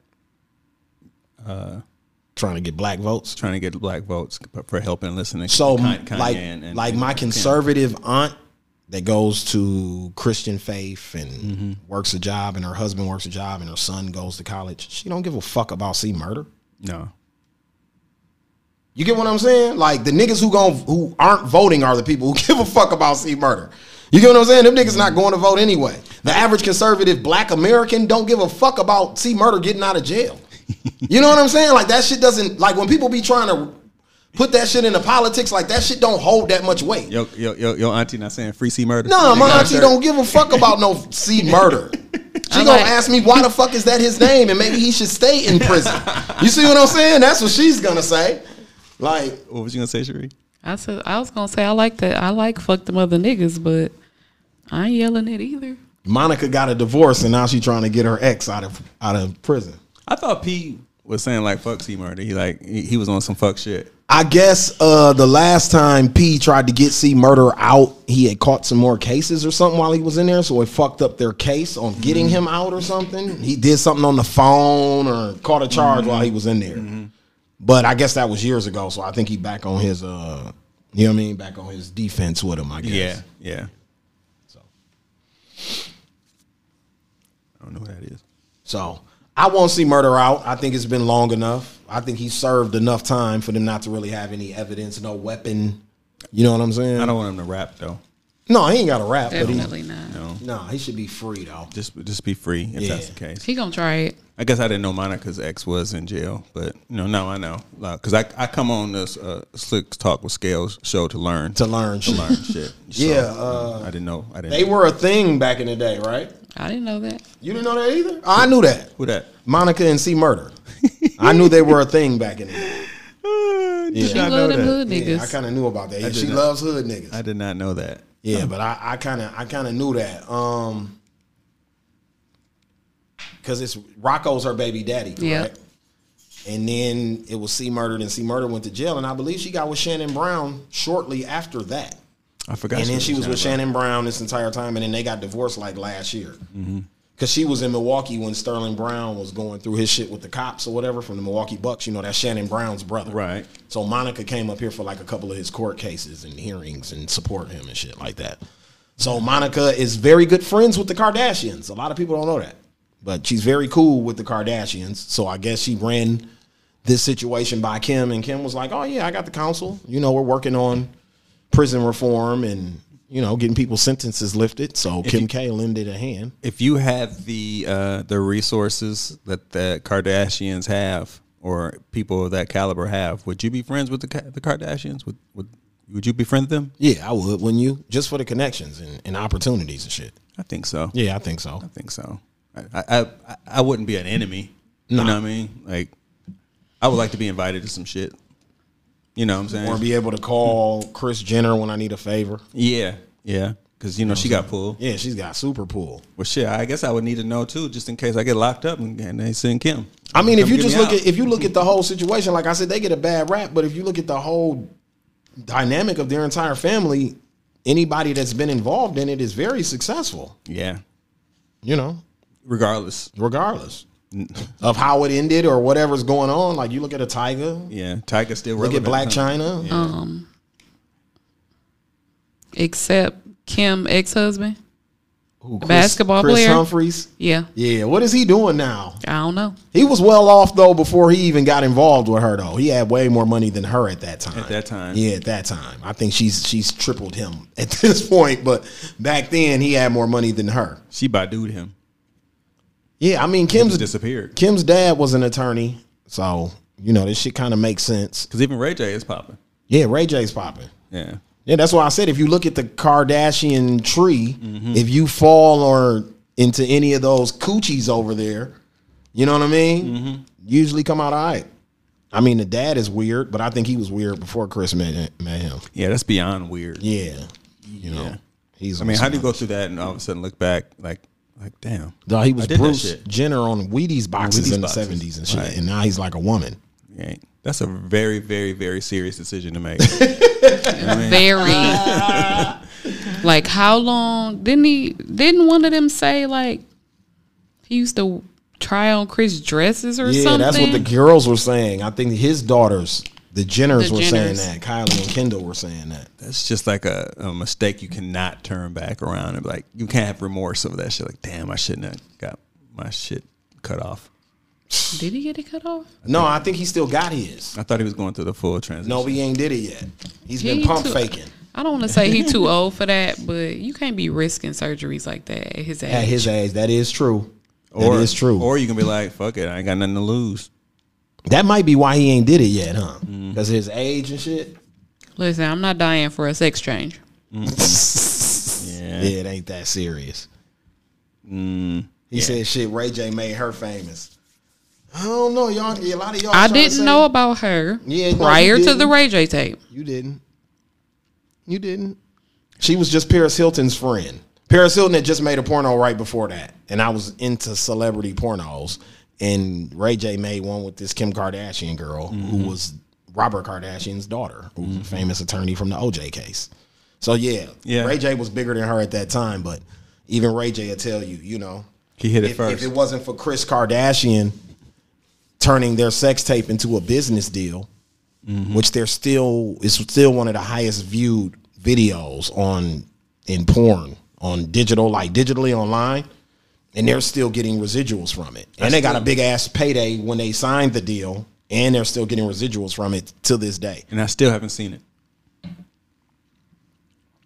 trying to get black votes, for helping listening. So like my conservative aunt that goes to Christian faith and works a job, and her husband works a job, and her son goes to college. She don't give a fuck about C. Murder. No. You get what I'm saying? Like the niggas who aren't voting are the people who give a fuck about C. Murder. You get what I'm saying? Them niggas not going to vote anyway. The average conservative black American don't give a fuck about C. Murder getting out of jail. You know what I'm saying? Like that shit doesn't, like when people be trying to put that shit into politics, like that shit don't hold that much weight. Yo, auntie not saying free C. Murder. No, my auntie don't give a fuck about no C. Murder. She gonna ask me why the fuck is that his name and maybe he should stay in prison. You see what I'm saying? That's what she's gonna say. Like, what was you gonna say, Cherie? I was gonna say I like that. I like fuck them other niggas, but I ain't yelling it either. Monica got a divorce and now she trying to get her ex out of prison. I thought P was saying like fuck C. Murder. He was on some fuck shit. I guess the last time P tried to get C. Murder out, he had caught some more cases or something while he was in there, so it fucked up their case on getting him out or something. He did something on the phone or caught a charge while he was in there. But I guess that was years ago, so I think he back on his, you know what I mean, back on his defense with him, I guess. Yeah. So I don't know what that is. So I won't see murder out. I think it's been long enough. I think he served enough time for them not to really have any evidence, no weapon. You know what I'm saying? I don't want him to rap though. No, he ain't got to rap. Definitely not. No, he should be free though. Just be free if that's the case. He gonna try it. I guess I didn't know Monica's ex was in jail, but you know, now I know because I come on this Slick Talk with Scales show to learn shit. So, yeah, I didn't know. They were a thing back in the day, right? I didn't know that. You didn't know that either. I knew that. Who that? Monica and C. Murder. I knew they were a thing back in the day. She loved them hood niggas. Yeah, I kind of knew about that. Yeah, she loves hood niggas. I did not know that. Yeah, but I kind of knew that. Because it's Rocco's her baby daddy, right? And then it was C. Murder, and C. Murder went to jail, and I believe she got with Shannon Brown shortly after that. I forgot. And then she was with Shannon Brown this entire time, and then they got divorced like last year. Because she was in Milwaukee when Sterling Brown was going through his shit with the cops or whatever from the Milwaukee Bucks. You know, that's Shannon Brown's brother, right? So Monica came up here for like a couple of his court cases and hearings and support him and shit like that. So Monica is very good friends with the Kardashians. A lot of people don't know that. But she's very cool with the Kardashians. So I guess she ran this situation by Kim. And Kim was like, oh, yeah, I got the counsel. You know, we're working on prison reform and, you know, getting people's sentences lifted. So Kim K lended a hand. If you have the resources that the Kardashians have or people of that caliber have, would you be friends with the Kardashians? Would you befriend them? Yeah, I would, wouldn't you? Just for the connections and opportunities and shit. I think so. Yeah, I think so. I wouldn't be an enemy. You know what I mean? Like I would like to be invited to some shit. You know what I'm saying? Or be able to call Kris Jenner when I need a favor. Yeah, yeah. Because, you know, she got pulled. Yeah, she's got super pulled. Well, shit, I guess I would need to know, too, just in case I get locked up and they send Kim. I mean, if you just look at, if you look at the whole situation, like I said, they get a bad rap. But if you look at the whole dynamic of their entire family, anybody that's been involved in it is very successful. Yeah. You know? Regardless. Regardless of how it ended or whatever's going on. Like, you look at a Tyga. Yeah, Tyga's still relevant. Look at Black China. Yeah. Except... Kim ex-husband, the basketball Kris player Humphries. Yeah, yeah. What is he doing now? I don't know. He was well off though before he even got involved with her though. He had way more money than her at that time. At that time, yeah, at that time. I think she's tripled him at this point, but back then he had more money than her. She Badu'd him. Yeah, I mean Kim's disappeared. Kim's dad was an attorney, so you know this shit kind of makes sense. Because even Ray J is popping. Yeah, Ray J's popping. Yeah. Yeah, that's why I said if you look at the Kardashian tree, mm-hmm. if you fall or into any of those coochies over there, you know what I mean? Mm-hmm. Usually come out all right. I mean, the dad is weird, but I think he was weird before Kris met him. Yeah, that's beyond weird. Yeah, you know, yeah. He's. I mean, how do you go through that and all of a sudden look back like damn? No, he was Bruce Jenner on Wheaties boxes in the 70s and shit, right. And now he's like a woman. Yeah. That's a very, very, very serious decision to make. Very. Like, how long? Didn't one of them say, like, he used to try on Kris dresses or something? Yeah, that's what the girls were saying. I think his daughters, the Jenners were saying that. Kylie and Kendall were saying that. That's just like a mistake you cannot turn back around. And like, you can't have remorse over that shit. Like, damn, I shouldn't have got my shit cut off. Did he get it cut off? No, I think he still got his. I thought he was going through the full transition. No, he ain't did it yet. He's been pump faking. I don't want to say he's too old for that, but you can't be risking surgeries like that at his age. At his age, that is true. Or you can be like, fuck it, I ain't got nothing to lose. That might be why he ain't did it yet, huh? Because of his age and shit. Listen, I'm not dying for a sex change. Yeah, it ain't that serious. He said, shit, Ray J made her famous. I don't know, y'all. A lot of y'all. I didn't know about her prior to the Ray J tape. You didn't. She was just Paris Hilton's friend. Paris Hilton had just made a porno right before that, and I was into celebrity pornos. And Ray J made one with this Kim Kardashian girl who was Robert Kardashian's daughter, who was a famous attorney from the OJ case. So yeah, Ray J was bigger than her at that time. But even Ray J will tell you, you know, he hit it first. If it wasn't for Kris Kardashian turning their sex tape into a business deal, which it's still one of the highest viewed videos in porn on digital, like digitally online, and they're still getting residuals from it. And they got a big ass payday when they signed the deal, and they're still getting residuals from it to this day. And I still haven't seen it.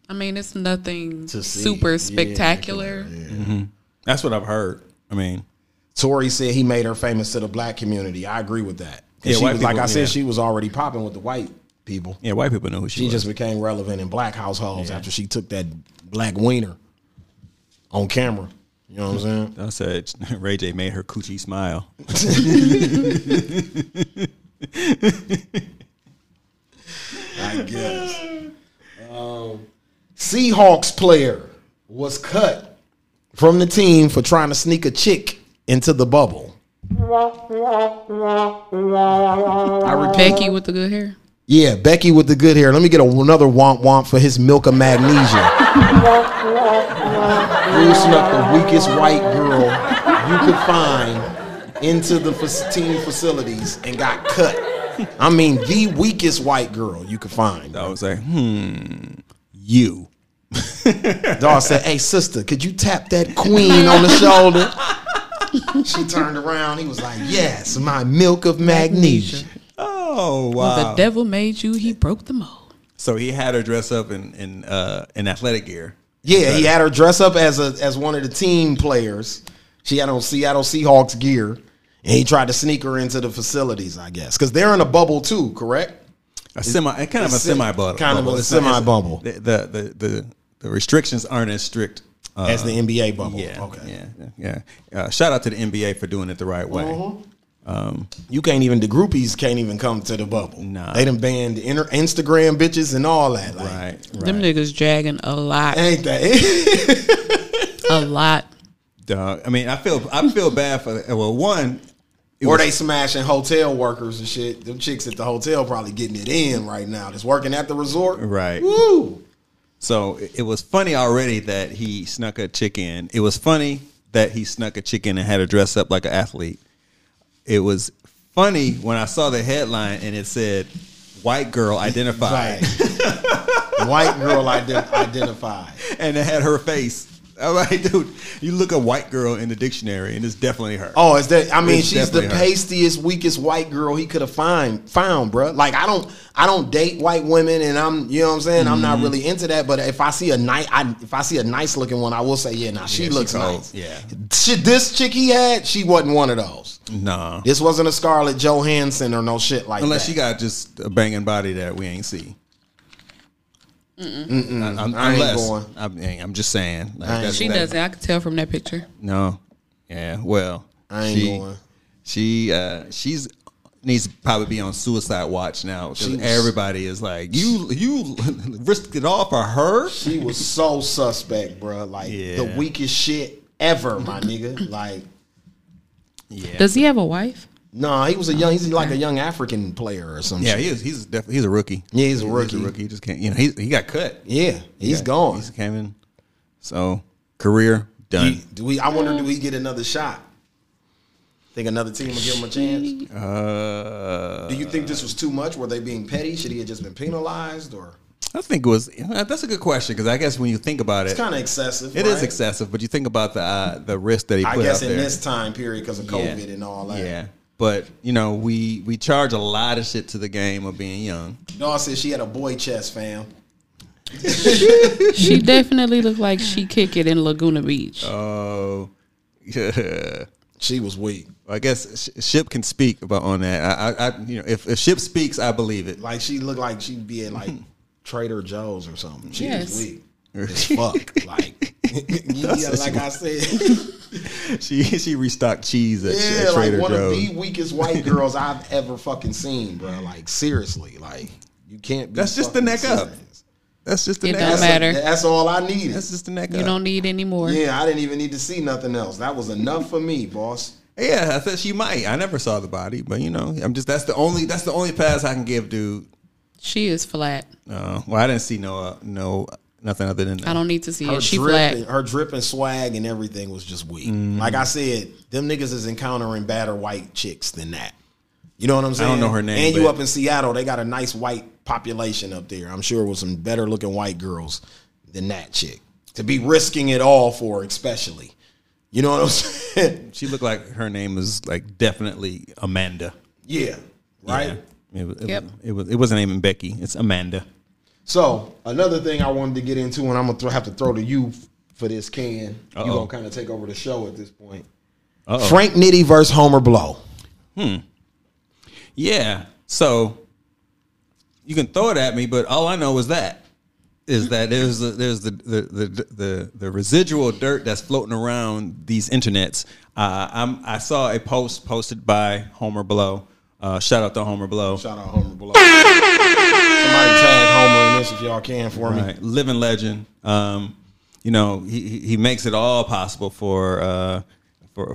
I mean, it's nothing super spectacular. Yeah. That's what I've heard. I mean, Tori said he made her famous to the black community. I agree with that. Yeah, she was, people, like I said, she was already popping with the white people. Yeah, white people know who she was. She just became relevant in black households after she took that black wiener on camera. You know what I'm saying? I said Ray J made her coochie smile. I guess. Seahawks player was cut from the team for trying to sneak a chick into the bubble. Becky with the good hair? Yeah, Becky with the good hair. Let me get another womp-womp for his milk of magnesia. Who snuck the weakest white girl you could find into the team facilities and got cut. I mean, the weakest white girl you could find. I was like, you. Dawg said, hey, sister, could you tap that queen on the shoulder? She turned around. He was like, yes, my milk of magnesia. Oh, wow. When the devil made you, he broke the mold. So he had her dress up in athletic gear. Yeah, he had her dress up as one of the team players. She had on Seattle Seahawks gear, and he tried to sneak her into the facilities, I guess. Because they're in a bubble too, correct? Kind of a semi-bubble. Kind of a semi-bubble. The restrictions aren't as strict as the NBA bubble. Yeah, okay. Yeah. Shout out to the NBA for doing it the right way. You can't even, the groupies can't even come to the bubble. Nah. They done banned Instagram bitches and all that. Like, right. Them niggas dragging a lot. Ain't that? A lot. Dog. I mean, I feel bad for, well, one. Or they smashing hotel workers and shit. Them chicks at the hotel probably getting it in right now. That's working at the resort. Right. Woo. So it was funny already that he snuck a chick in. It was funny that he snuck a chick in and had her dress up like an athlete. It was funny when I saw the headline and it said, white girl identified. Right. White girl identified. And it had her face. I'm like, dude, you look a white girl in the dictionary and it's definitely her. Oh, is that? I mean, she's the pastiest, weakest white girl he could have found, bro. Like, I don't date white women, and I'm, you know what I'm saying? Mm-hmm. I'm not really into that. But if I see a nice looking one, I will say, yeah, nah, she looks nice. Yeah, this chick he had, she wasn't one of those. Nah, this wasn't a Scarlett Johansson or no shit like that. Unless she got just a banging body that we ain't see. Mm-mm. Mm-mm. I'm just saying. Like, she doesn't. I can tell from that picture. No, yeah. Well, I ain't going. She's needs to probably be on suicide watch now because everybody is like, you risked it all for her. She was so suspect, bro. Like the weakest shit ever, my nigga. Like, yeah. Does he have a wife? No, he was a young. He's like a young African player or something. Yeah, shit. He is. He's definitely. He's a rookie. Yeah, he's a rookie. He's a rookie. He just can't. You know, he got cut. Yeah, he's gone. He's came in. So career done. I wonder, do we get another shot? Think another team will give him a chance? Do you think this was too much? Were they being petty? Should he have just been penalized? Or I think it was. That's a good question because I guess when you think about it's kind of excessive. It is excessive, but you think about the risk that he put out there. I guess in this time period because of COVID and all that. Yeah. But, you know, we charge a lot of shit to the game of being young. Dawn said she had a boy chest, fam. She definitely looked like she kick it in Laguna Beach. Oh, yeah. She was weak. I guess Ship can speak about on that. I you know, if Ship speaks, I believe it. Like, she looked like she'd be at, like, Trader Joe's or something. She was weak as fuck. Like, yeah, like I said. She restocked cheese at Trader Joe's. Like one of the weakest white girls I've ever fucking seen, bro. Like seriously, like you can't. That's just the neck up. That's just the neck up. It don't matter. That's all I needed. That's just the neck up. You don't need any more. Yeah, I didn't even need to see nothing else. That was enough for me, boss. Yeah, I thought she might. I never saw the body, but you know, I'm just that's the only pass I can give, dude. She is flat. Well, I didn't see no. Nothing other than that. I don't need to see her flat. Her drip and swag and everything was just weak. Mm. Like I said, them niggas is encountering badder white chicks than that. You know what I'm saying? I don't know her name. And you up in Seattle, they got a nice white population up there. I'm sure with some better looking white girls than that chick. To be risking it all for her especially. You know what I'm saying? She looked like her name was like definitely Amanda. Yeah. Right? Yeah. It wasn't even Becky. It's Amanda. So, another thing I wanted to get into, and I'm going to have to throw to you for this, Ken. You're going to kind of take over the show at this point. Uh-oh. Frank Nitti versus Homer Blow. Yeah. So, you can throw it at me, but all I know is that there's the residual dirt that's floating around these internets. I saw a post posted by Homer Blow. Shout out to Homer Blow. Shout out Homer Blow. Somebody tag Homer in this if y'all can for me. Living legend. You know, he makes it all possible for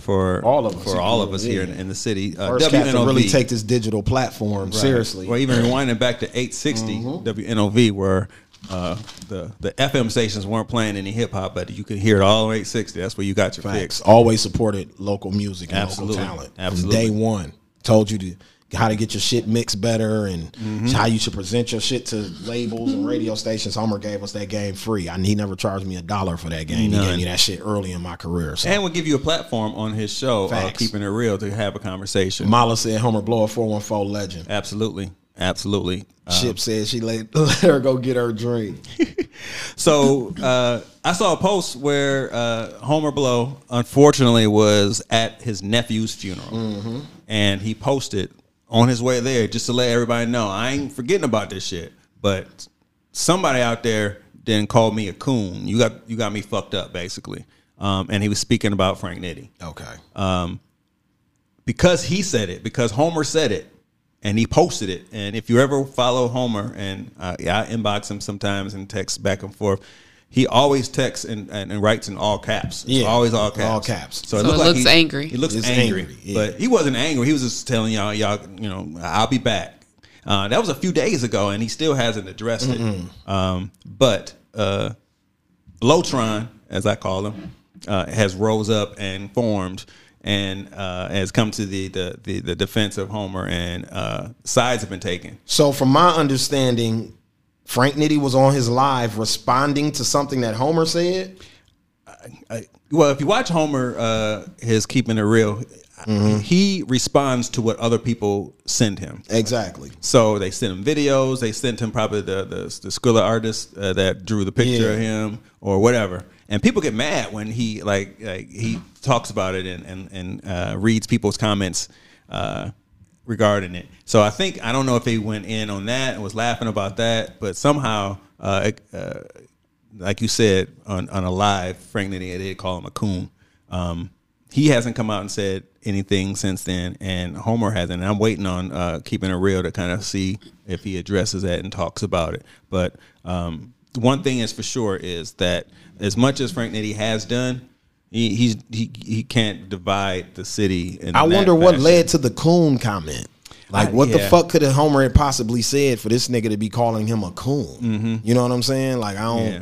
all of us, here in the city. First WNOV to really take this digital platform seriously. Well, even rewinding back to 860 WNOV, where the FM stations weren't playing any hip hop, but you could hear it all on 860. That's where you got your fix. Always supported local music and local talent. Absolutely. From day one, told you to. How to get your shit mixed better and how you should present your shit to labels and radio stations. Homer gave us that game free. He never charged me $1 for that game. None. He gave me that shit early in my career. So. And we'll give you a platform on his show, Keeping It Real, to have a conversation. Mala said Homer Blow a 414 legend. Absolutely. Absolutely. Ship said she let her go get her drink. So I saw a post where Homer Blow, unfortunately, was at his nephew's funeral. Mm-hmm. And he posted... on his way there, just to let everybody know, I ain't forgetting about this shit. But somebody out there didn't call me a coon. You got me fucked up, basically. And he was speaking about Frank Nitti. Okay. because he said it, because Homer said it, and he posted it. And if you ever follow Homer, and I inbox him sometimes and text back and forth, he always texts and writes in all caps. It's always all caps. All caps. So it looks like angry. He looks angry. Yeah. But he wasn't angry. He was just telling y'all, you know, I'll be back. That was a few days ago, and he still hasn't addressed it. But Lotron, as I call him, has rose up and formed and has come to the defense of Homer, and sides have been taken. So from my understanding, Frank Nitti was on his live responding to something that Homer said? Well, if you watch Homer, his Keeping It Real, he responds to what other people send him. Exactly. So they send him videos. They sent him probably the Skrilla artist that drew the picture of him or whatever. And people get mad when he like he talks about it and reads people's comments regarding it. So I think, I don't know if they went in on that and was laughing about that, but somehow, like you said, on a live, Frank Nitti did call him a coon. He hasn't come out and said anything since then, and Homer hasn't. And I'm waiting on Keeping It Real to kind of see if he addresses that and talks about it. But one thing is for sure is that as much as Frank Nitti has done, he can't divide the city. I wonder what led to the coon comment. Like, what the fuck could Homer have possibly said for this nigga to be calling him a coon? You know what I'm saying? Like, I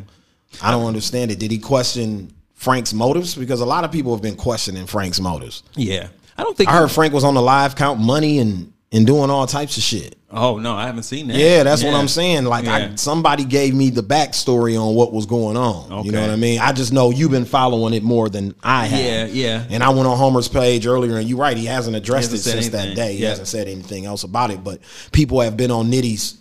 don't understand it. Did he question Frank's motives? Because a lot of people have been questioning Frank's motives. Yeah, I don't think I heard Frank was on the live count money and doing all types of shit. Oh no, I haven't seen that. Yeah, that's what I'm saying. Like, somebody gave me the backstory on what was going on. Okay. You know what I mean? I just know you've been following it more than I have. Yeah. And I went on Homer's page earlier, and you're right, he hasn't addressed it since that day. He hasn't said anything else about it. But people have been on Nitty's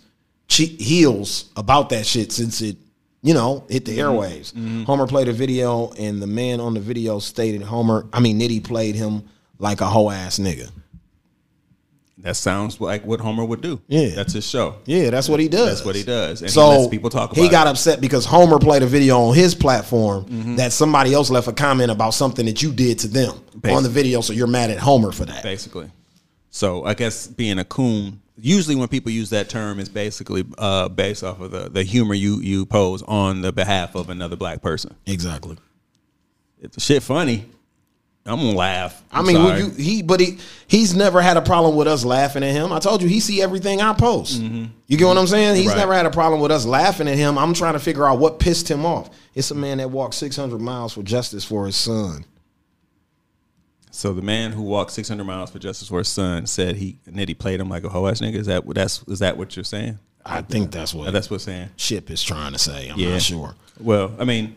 heels about that shit since it, you know, hit the airwaves. Homer played a video, and the man on the video stated Nitti played him like a hoe ass nigga. That sounds like what Homer would do. Yeah. That's his show. Yeah, that's what he does. That's what he does. And so he lets people talk about it. He got upset because Homer played a video on his platform that somebody else left a comment about something that you did to them on the video, so you're mad at Homer for that. Basically. So I guess being a coon, usually when people use that term, is basically based off of the humor you pose on the behalf of another black person. Exactly. If the shit funny, I'm gonna laugh. He's never had a problem with us laughing at him. I told you, he see everything I post. You get what I'm saying? He's never had a problem with us laughing at him. I'm trying to figure out what pissed him off. It's a man that walked 600 miles for justice for his son. So the man who walked 600 miles for justice for his son said Nitti played him like a hoe ass nigga. Is that what you're saying? I think that's what's saying. Ship is trying to say. I'm not sure. Well, I mean,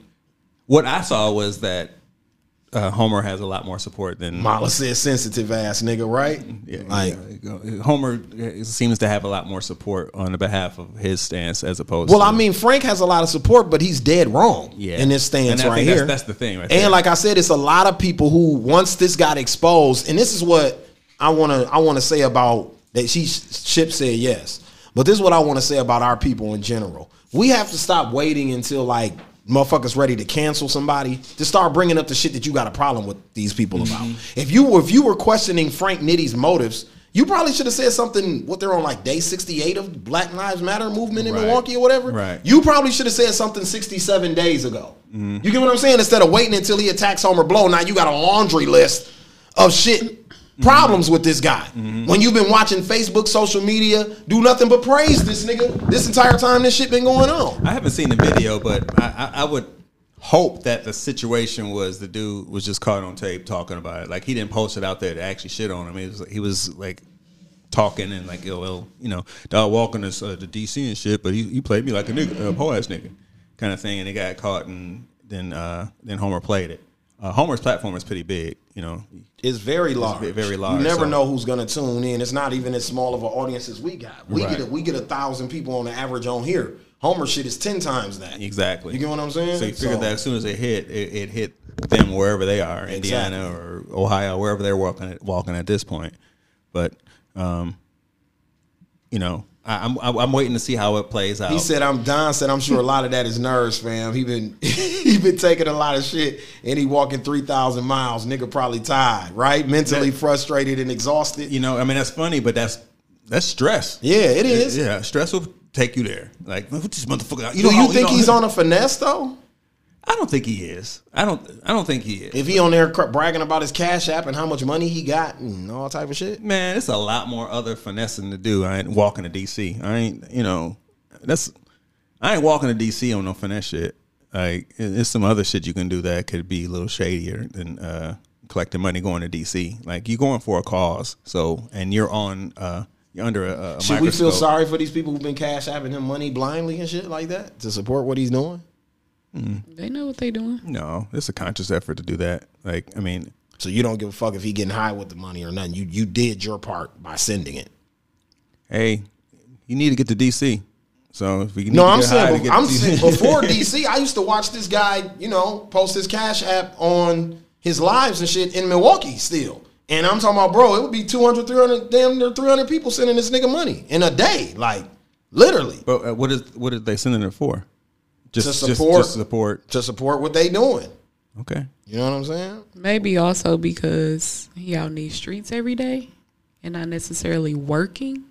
what I saw was that Homer has a lot more support than Mala said. Sensitive ass nigga, right? Yeah, like Homer seems to have a lot more support on the behalf of his stance as opposed. Well, I mean, Frank has a lot of support, but he's dead wrong in this stance right here. That's the thing, right? And like I said, it's a lot of people who, once this got exposed, and this is what I wanna say about that. Chip said yes, but this is what I want to say about our people in general. We have to stop waiting until like motherfuckers ready to cancel somebody to start bringing up the shit that you got a problem with these people about. If you were questioning Frank Nitti's motives, you probably should have said something. What, they're on like day 68 of Black Lives Matter movement in Milwaukee or whatever. Right. You probably should have said something 67 days ago. You get what I'm saying? Instead of waiting until he attacks Homer Blow, now you got a laundry list of shit problems with this guy. When you've been watching Facebook, social media, do nothing but praise this nigga this entire time this shit been going on. I haven't seen the video, but I would hope that the situation was the dude was just caught on tape talking about it. Like, he didn't post it out there to actually shit on him. He was like talking and like, you know, dog walking to D.C. and shit, but he played me like a nigga, a whole ass nigga kind of thing, and he got caught, and then Homer played it. Homer's platform is pretty big, you know. It's very large. You never know who's going to tune in. It's not even as small of an audience as we got. We get 1,000 people on the average on here. Homer shit is 10 times that. Exactly. You get what I'm saying? So you figure that as soon as it hit them wherever they are, Indiana or Ohio, wherever they're walking at this point. But you know, I'm waiting to see how it plays out. He said, I'm sure a lot of that is nerves, fam. He been taking a lot of shit, and he walking 3,000 miles. Nigga probably tired, right? Mentally frustrated and exhausted. You know, I mean, that's funny, but that's stress. Yeah, it is. Yeah, stress will take you there. Like, who this motherfucker? You know, you think he's on a finesse though? I don't think he is. I don't think he is. If he on there bragging about his Cash App and how much money he got and all type of shit, man, it's a lot more other finessing to do. I ain't walking to DC. I ain't walking to DC on no finesse shit. Like, there's some other shit you can do that could be a little shadier than collecting money going to DC. Like, you're going for a cause, so, and you're on you're under a should microscope. We feel sorry for these people who've been Cash Apping him money blindly and shit like that to support what he's doing? They know what they doing. No, it's a conscious effort to do that. Like, I mean, so you don't give a fuck if he getting high with the money or nothing. You did your part by sending it. Hey, you need to get to DC. So if we can, before DC, I used to watch this guy, you know, post his Cash App on his lives and shit in Milwaukee still. And I'm talking about, bro, it would be 200, 300, damn near 300 people sending this nigga money in a day, like literally. But what is they sending it for? Just to support what they doing. Okay. You know what I'm saying? Maybe also because he out in these streets every day and not necessarily working.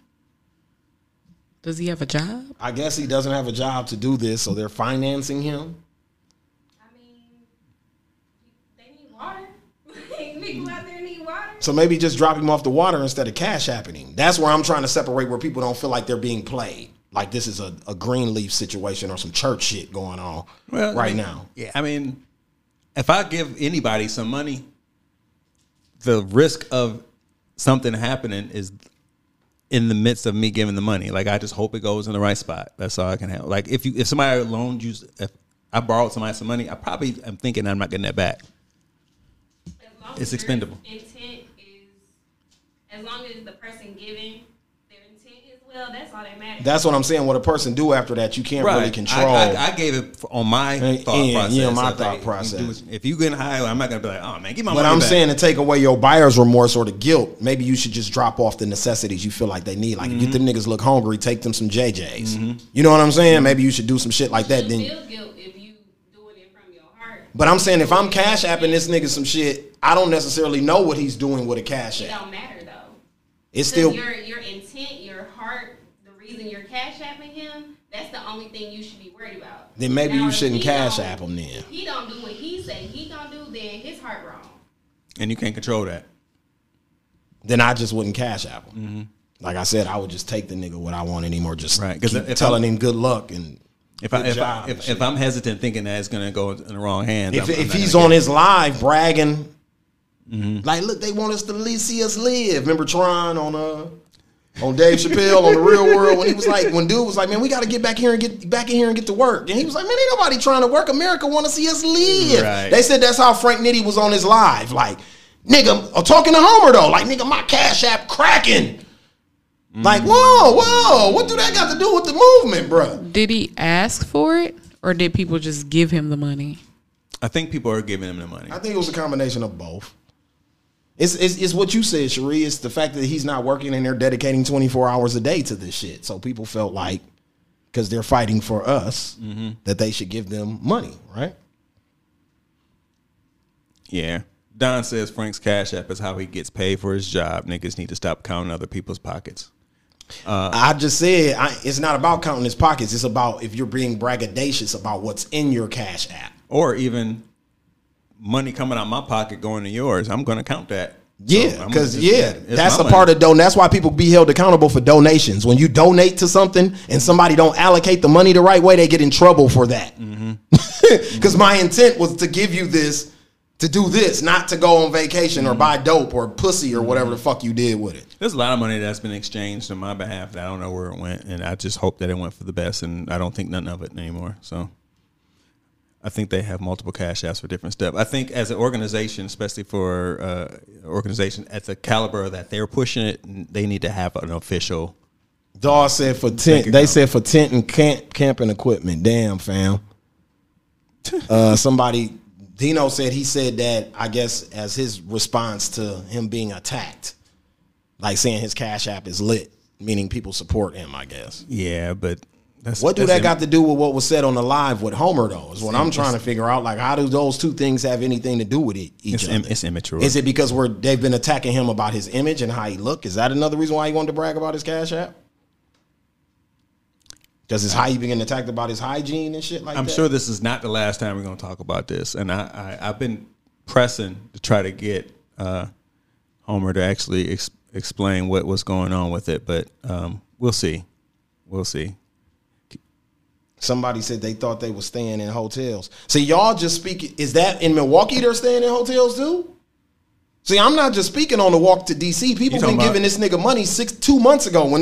Does he have a job? I guess he doesn't have a job to do this, so they're financing him. I mean, they need water. People out there need water. So maybe just drop him off the water instead of Cash happening. That's where I'm trying to separate, where people don't feel like they're being played. Like, this is a Greenleaf situation or some church shit going on now. Yeah, I mean, if I give anybody some money, the risk of something happening is in the midst of me giving the money. Like, I just hope it goes in the right spot. That's all I can have. Like, if somebody loaned you, if I borrowed somebody some money, I probably am thinking I'm not getting that back. It's expendable. Intent is, as long as the person giving, well, that's all that matters. That's what I'm saying. What a person do after that, you can't really control. I gave it on my thought process. Yeah, my thought process. If you getting high, I'm not going to be like, oh, man, give my money back. But I'm saying to take away your buyer's remorse or the guilt, maybe you should just drop off the necessities you feel like they need. Like, if them niggas look hungry, take them some JJ's. You know what I'm saying? Maybe you should do some shit like that. Then you feel guilt if you doing it from your heart. But I'm saying if I'm Cash Apping this nigga some shit, I don't necessarily know what he's doing with a Cash App. It don't matter, though. It's still your intent, your heart, the reason you're Cash Apping him, that's the only thing you should be worried about. Then maybe you shouldn't Cash App him then. If he don't do what he say he gonna do, then his heart wrong. And you can't control that. Then I just wouldn't Cash App him. Like I said, I would just take the nigga what I want anymore. Just keep telling him good luck and if I'm hesitant thinking that it's gonna go in the wrong hands. If he's on his live bragging. Like, look, they want us to see us live. Remember Tron on Dave Chappelle on The Real World, when he was like, when dude was like, man, we got to get back here and get to work. And he was like, man, ain't nobody trying to work. America want to see us live. Right. They said that's how Frank Nitti was on his live. Like, nigga, talking to Homer though. Like, nigga, my Cash App cracking. Like, whoa, what do that got to do with the movement, bro? Did he ask for it, or did people just give him the money? I think people are giving him the money. I think it was a combination of both. It's what you said, Cherie. It's the fact that he's not working and they're dedicating 24 hours a day to this shit. So people felt like, because they're fighting for us, that they should give them money, right? Yeah. Don says Frank's Cash App is how he gets paid for his job. Niggas need to stop counting other people's pockets. I just said it's not about counting his pockets. It's about if you're being braggadocious about what's in your Cash App. Or even money coming out of my pocket going to yours, I'm going to count that. Yeah, because so that's a part of that's why people be held accountable for donations. When you donate to something and somebody don't allocate the money the right way, they get in trouble for that. Because my intent was to give you this, to do this, not to go on vacation or buy dope or pussy or whatever the fuck you did with it. There's a lot of money that's been exchanged on my behalf that I don't know where it went, and I just hope that it went for the best, and I don't think nothing of it anymore. So I think they have multiple Cash Apps for different stuff. I think as an organization, especially for organization at the caliber that they're pushing it, they need to have an official. Daw said for tent. They said for tent and camping equipment. Damn, fam. Somebody, Dino said he said that, I guess, as his response to him being attacked, like saying his Cash App is lit. meaning people support him, I guess. Yeah, but that's what do that's that got to do with what was said on the live with Homer though? Is what I'm trying to figure out. Like, how do those two things have anything to do with each other? It's immature. Is it because they've been attacking him about his image and how he look? Is that another reason why he wanted to brag about his Cash App? Because his hygiene, being attacked about his hygiene and shit like that. I'm sure this is not the last time we're going to talk about this. And I've been pressing to try to get Homer to actually explain what was going on with it. But we'll see. We'll see. Somebody said they thought they were staying in hotels. See, y'all just speaking. Is that in Milwaukee they're staying in hotels too? See, I'm not just speaking on the walk to D.C. People been giving this nigga money 2 months ago when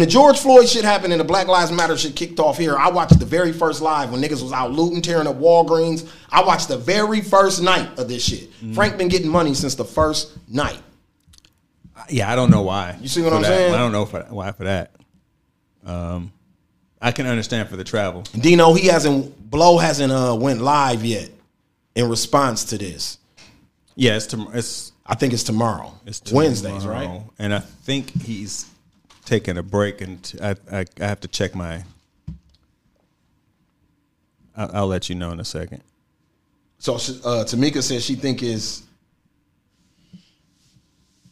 the George Floyd shit happened and the Black Lives Matter shit kicked off here. I watched the very first live when niggas was out looting, tearing up Walgreens. I watched the very first night of this shit. Mm. Frank been getting money since the first night. Yeah, I don't know why. You see what I'm saying? I don't know why for that. I can understand for the travel. Dino, Blow hasn't went live yet in response to this. Yeah, I think it's tomorrow. It's tomorrow. Wednesdays, right? And I think he's taking a break, and I have to check my. I'll let you know in a second. So Tamika says she think is.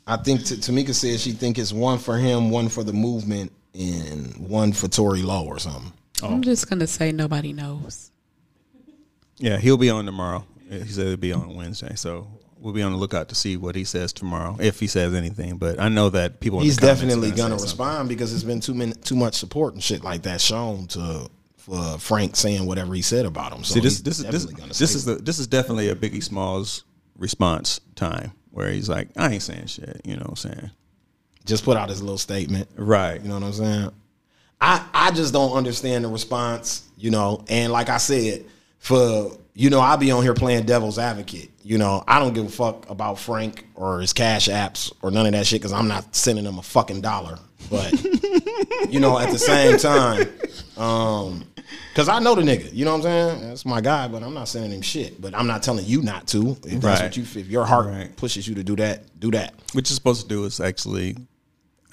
I think Tamika says she think it's one for him, one for the movement, and one for Tory Lowe or something. Oh. I'm just gonna say nobody knows. Yeah, he'll be on tomorrow. He said it'll be on Wednesday, so. We'll be on the lookout to see what he says tomorrow, if he says anything. But I know that people in the comments definitely gonna respond because there's been too much support and shit like that shown to for Frank saying whatever he said about him. So see, this is definitely a Biggie Smalls response time where he's like, I ain't saying shit. You know what I'm saying? Just put out his little statement, right? You know what I'm saying? I just don't understand the response, you know. And like I said, for. You know, I be on here playing devil's advocate. You know, I don't give a fuck about Frank or his Cash Apps or none of that shit because I'm not sending him a fucking dollar. But, you know, at the same time, because I know the nigga. You know what I'm saying? That's my guy, but I'm not sending him shit. But I'm not telling you not to. If that's what you feel, if your heart pushes you to do that, do that. What you're supposed to do is actually,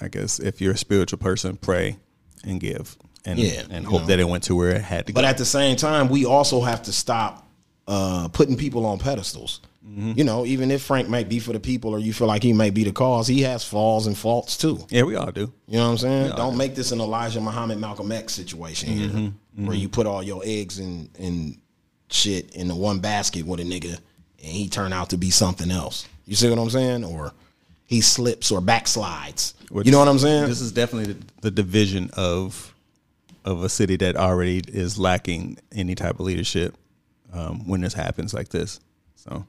I guess, if you're a spiritual person, pray and give. And, and hope that it went to where it had to go. But at the same time, we also have to stop. Putting people on pedestals. Mm-hmm. You know, even if Frank might be for the people or you feel like he might be the cause, he has flaws and faults too. Yeah, we all do. You know what I'm saying? Don't make this an Elijah Muhammad Malcolm X situation here where you put all your eggs and shit in the one basket with a nigga and he turn out to be something else. You see what I'm saying? Or he slips or backslides. Which, you know what I'm saying? This is definitely the division of a city that already is lacking any type of leadership. When this happens like this. So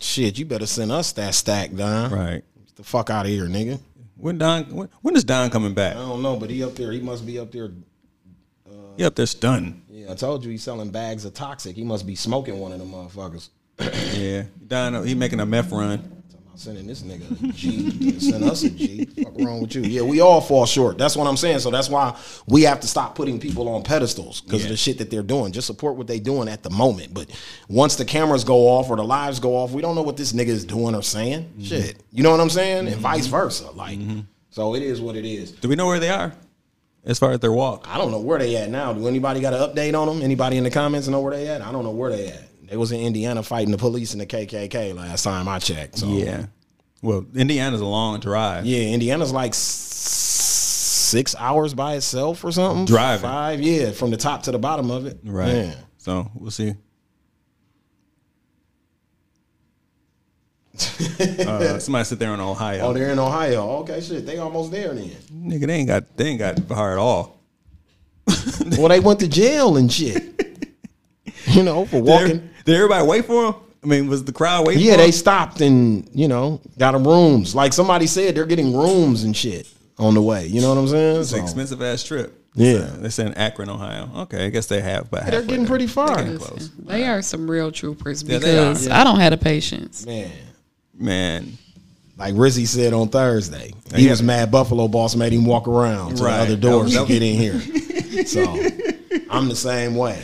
shit, you better send us that stack, Don. Right. Get the fuck out of here, nigga. When is Don coming back? I don't know, but he up there. He must be up there. He up there stunned. Yeah, I told you he's selling bags of toxic. He must be smoking one of them motherfuckers. Yeah, Don, he making a meth run. Sending this nigga a G, send us a G. Fuck wrong with you? Yeah, we all fall short. That's what I'm saying. So that's why we have to stop putting people on pedestals because of the shit that they're doing. Just support what they're doing at the moment. But once the cameras go off or the lives go off, we don't know what this nigga is doing or saying. Mm-hmm. Shit, you know what I'm saying? Mm-hmm. And vice versa. Like, so it is what it is. Do we know where they are as far as their walk? I don't know where they at now. Do anybody got an update on them? Anybody in the comments know where they at? I don't know where they at. They was in Indiana fighting the police and the KKK last time I checked. So. Yeah. Well, Indiana's a long drive. Yeah, Indiana's like 6 hours by itself or something. Driving. 5, yeah, from the top to the bottom of it. Right. Yeah. So, we'll see. Somebody said they're in Ohio. Oh, they're in Ohio. Okay, shit. They almost there then. Nigga, they ain't got far at all. Well, they went to jail and shit. You know, for walking. Did everybody wait for him? I mean, was the crowd waiting for him? Yeah, they stopped and, you know, got them rooms. Like somebody said, they're getting rooms and shit on the way. You know what I'm saying? It's an expensive-ass trip. Yeah. They said in Akron, Ohio. Okay, I guess they have. But they're getting pretty far. They're getting close. They are some real troopers because I don't have the patience. Man. Like Rizzy said on Thursday, he was mad Buffalo boss made him walk around to the other doors to get in here. So I'm the same way.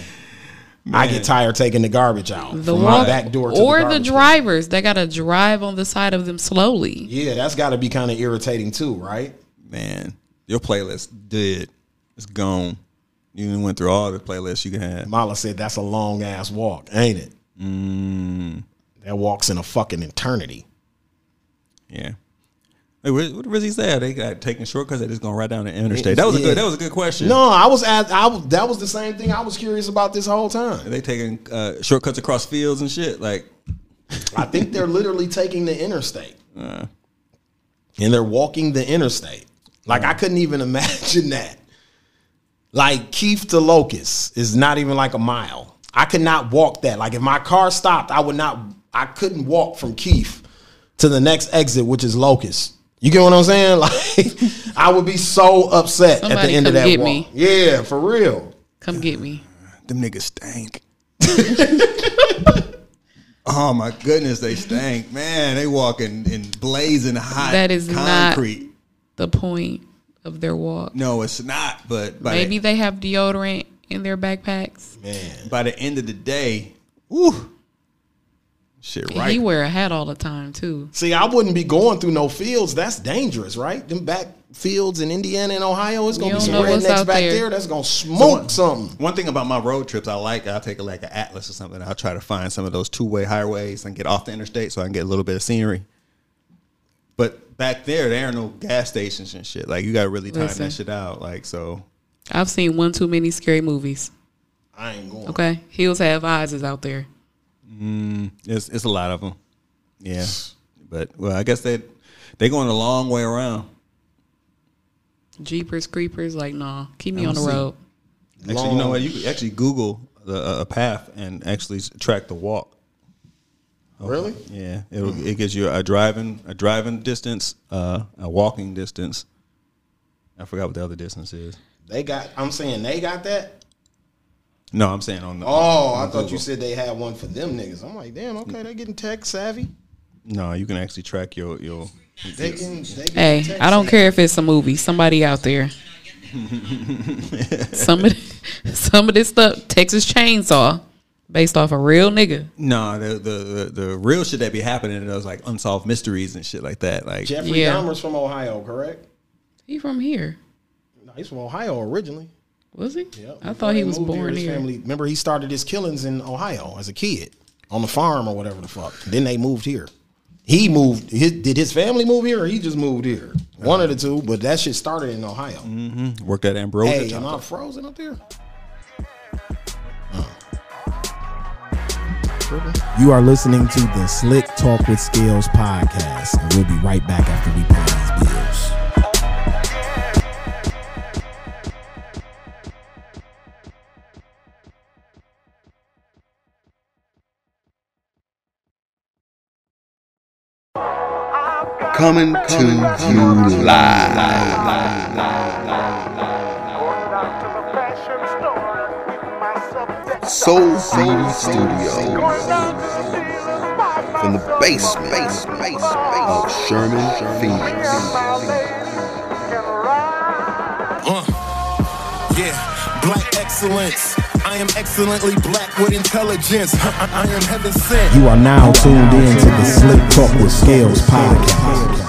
Man. I get tired taking the garbage out from my back door to the drivers. They got to drive on the side of them slowly. Yeah, that's got to be kind of irritating too, right? Man, your playlist did. It's gone. You went through all the playlists you could have. Mala said that's a long ass walk, ain't it? That walk's in a fucking eternity. Yeah. Hey, what did Rizzy say? They got taking shortcuts. They just going right down the interstate. That was a good. That was a good question. No, that was the same thing I was curious about this whole time. They taking shortcuts across fields and shit. Like, I think they're literally taking the interstate, and they're walking the interstate. Like, I couldn't even imagine that. Like, Keith to Locust is not even like a mile. I could not walk that. Like, if my car stopped, I would not. I couldn't walk from Keith to the next exit, which is Locust. You get what I'm saying? Like, I would be so upset. Somebody at the end of that walk. Me. Yeah, for real. Come get me. Them niggas stank. Oh my goodness, they stank. Man, they walking in blazing hot concrete. That is not the point of their walk. No, it's not. But maybe they have deodorant in their backpacks. Man, by the end of the day, woo. Shit, right. He wear a hat all the time too. See, I wouldn't be going through no fields. That's dangerous, right? Them back fields in Indiana and Ohio, it's gonna be some rednecks back there that's gonna smoke something. One thing about my road trips, I'll take like an atlas or something. I'll try to find some of those two-way highways and get off the interstate so I can get a little bit of scenery. But back there ain't no gas stations and shit. Like, you gotta really time that shit out. Like, so I've seen one too many scary movies. I ain't going. Okay, Hills Have Eyes is out there. It's a lot of them. Yeah. But, well, I guess they going a long way around. Jeepers creepers. Like, nah, keep me on the road. Actually, you know what? You can actually Google a path and actually track the walk. Okay. Really? Yeah. It gives you a driving distance, a walking distance. I forgot what the other distance is. They got that? No, I'm saying on the. I thought you said they had one for them niggas. I'm like, damn, okay, they getting tech savvy. No, you can actually track your. Hey, I don't care if it's a movie. Somebody out there. some of this stuff. Texas Chainsaw, based off a real nigga. No, the real shit that be happening in those, like, unsolved mysteries and shit like that. Like, Jeffrey Dahmer's from Ohio, correct? He from here. No, he's from Ohio originally. Was he? Yep. I thought he was born here. Remember, he started his killings in Ohio as a kid on the farm or whatever the fuck. Then they moved here. He moved. Did his family move here or he just moved here? One of the two, but that shit started in Ohio. Mm-hmm. Worked at Ambrosia. Hey, am I frozen up there? You are listening to the Slick Talk with Scales podcast, and we'll be right back after we pay these bills. Coming to you live. Soul Food Studios. From the basement of Sherman Phoenix. Yeah, black excellence. I am excellently black with intelligence. I am heaven sent. You are now tuned in to the Slick Talk with Scales podcast.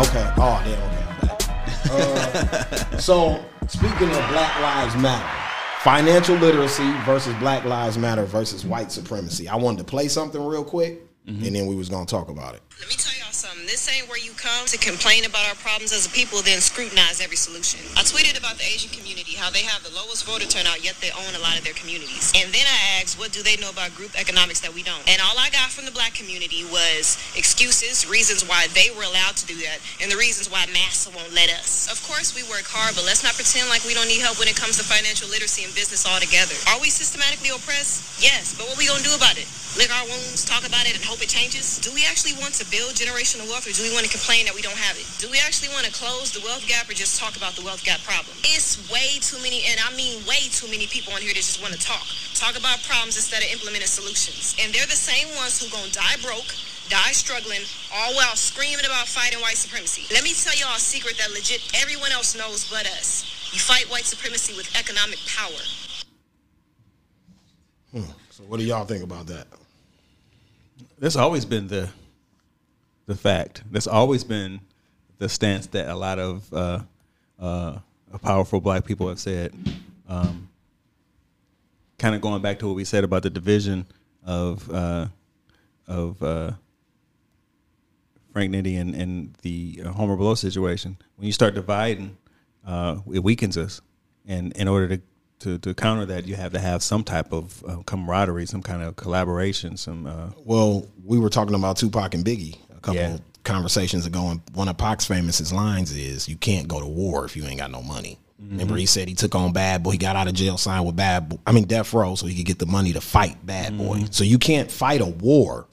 Okay. Oh, damn. Okay, I'm back. So, speaking of Black Lives Matter, financial literacy versus Black Lives Matter versus white supremacy. I wanted to play something real quick, and then we was going to talk about it. Let me tell you. This ain't where you come to complain about our problems as a people, then scrutinize every solution. I tweeted about the Asian community, how they have the lowest voter turnout, yet they own a lot of their communities. And then I asked, what do they know about group economics that we don't? And all I got from the black community was excuses, reasons why they were allowed to do that, and the reasons why massa won't let us. Of course, we work hard, but let's not pretend like we don't need help when it comes to financial literacy and business altogether. Are we systematically oppressed? Yes, but what we gonna do about it? Lick our wounds, talk about it, and hope it changes? Do we actually want to build generational wealth, or do we want to complain that we don't have it? Do we actually want to close the wealth gap, or just talk about the wealth gap problem? It's way too many, and I mean way too many people on here that just want to talk about problems instead of implementing solutions. And they're the same ones who gonna die broke, die struggling, all while screaming about fighting white supremacy. Let me tell y'all a secret that legit everyone else knows but us. You fight white supremacy with economic power. So what do y'all think about that? That's always been the fact. That's always been the stance that a lot of powerful black people have said. Kind of going back to what we said about the division of Frank Nitti and the Homer Below situation. When you start dividing, it weakens us. And in order to counter that, you have to have some type of camaraderie, some kind of collaboration. Well, we were talking about Tupac and Biggie a couple of conversations ago, and one of Pac's famous lines is, you can't go to war if you ain't got no money. Mm-hmm. Remember, he said he took on Bad Boy. He got out of jail, signed with Death Row, so he could get the money to fight Bad Boy. Mm-hmm. So you can't fight a war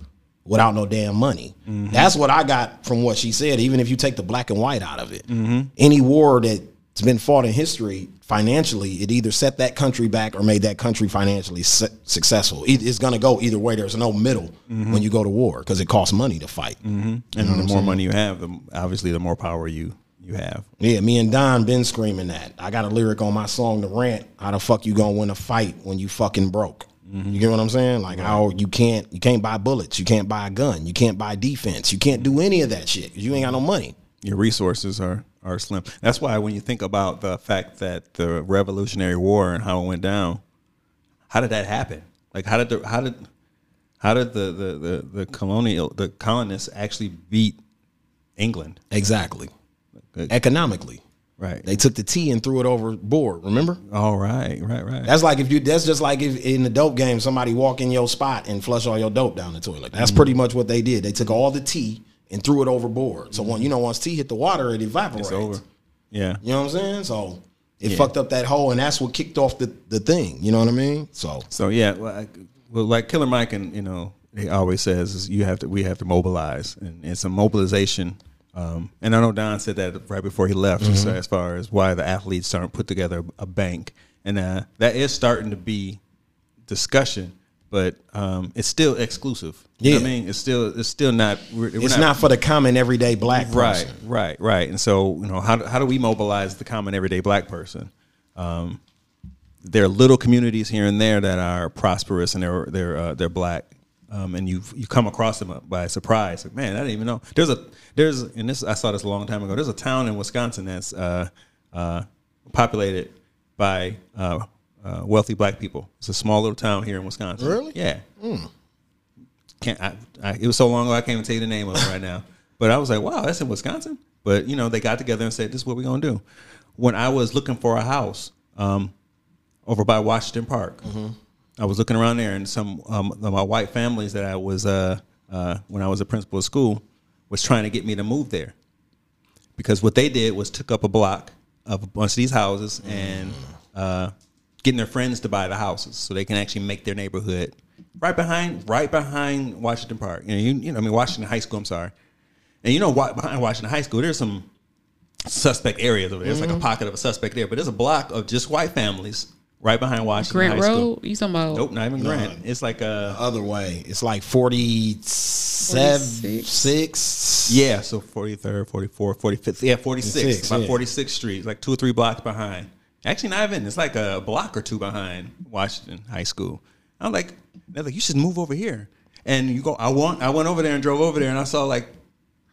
without no damn money. Mm-hmm. That's what I got from what she said, even if you take the black and white out of it. Mm-hmm. Any war that's been fought in history, financially, it either set that country back or made that country financially successful. It's going to go either way. There's no middle when you go to war, because it costs money to fight. Mm-hmm. And the more money you have, obviously the more power you have. Yeah, me and Don been screaming that. I got a lyric on my song, The Rant. How the fuck you gonna win a fight when you fucking broke? You get what I'm saying? Like, how you can't buy bullets, you can't buy a gun, you can't buy defense, you can't do any of that shit. You ain't got no money. Your resources are slim. That's why when you think about the fact that the Revolutionary War and how it went down, how did that happen? Like, how did the colonists actually beat England? Exactly. Good. Economically, right? They took the tea and threw it overboard. Remember? All right, right. That's just like if in the dope game somebody walk in your spot and flush all your dope down the toilet. That's pretty much what they did. They took all the tea and threw it overboard. So once tea hit the water, it evaporates. It's over. Yeah, you know what I'm saying? So it fucked up that hole, and that's what kicked off the thing. You know what I mean? So yeah, like Killer Mike, and he always says is we have to mobilize, and it's a mobilization. And I know Don said that right before he left, so as far as why the athletes aren't put together a bank. And that is starting to be discussion, but it's still exclusive. Yeah. You know what I mean, it's still not. It's not for the common everyday black person. Right. And so, how do we mobilize the common everyday black person? There are little communities here and there that are prosperous and they're black. And you come across them by surprise. Like, man, I didn't even know. I saw this a long time ago. There's a town in Wisconsin that's populated by wealthy black people. It's a small little town here in Wisconsin. Really? Yeah. It was so long ago I can't even tell you the name of it right now. But I was like, wow, that's in Wisconsin. But they got together and said, this is what we're gonna do. When I was looking for a house over by Washington Park. Mm-hmm. I was looking around there, and some my white families that I was when I was a principal of school was trying to get me to move there, because what they did was took up a block of a bunch of these houses and getting their friends to buy the houses so they can actually make their neighborhood right behind Washington Park. Washington High School. I'm sorry, and behind Washington High School, there's some suspect areas over there. It's like a pocket of a suspect there, but there's a block of just white families. Right behind Washington Grant High School. Road? You talking about? Nope, not even Grant. It's like a other way. It's like 46. Yeah, so 43rd, 44th, 45th. Yeah, 46. About 46th Street, like 2 or 3 blocks behind. Actually, not even. It's like a block or two behind Washington High School. I'm like, they're like, you should move over here. And you go. I went over there and drove over there, and I saw like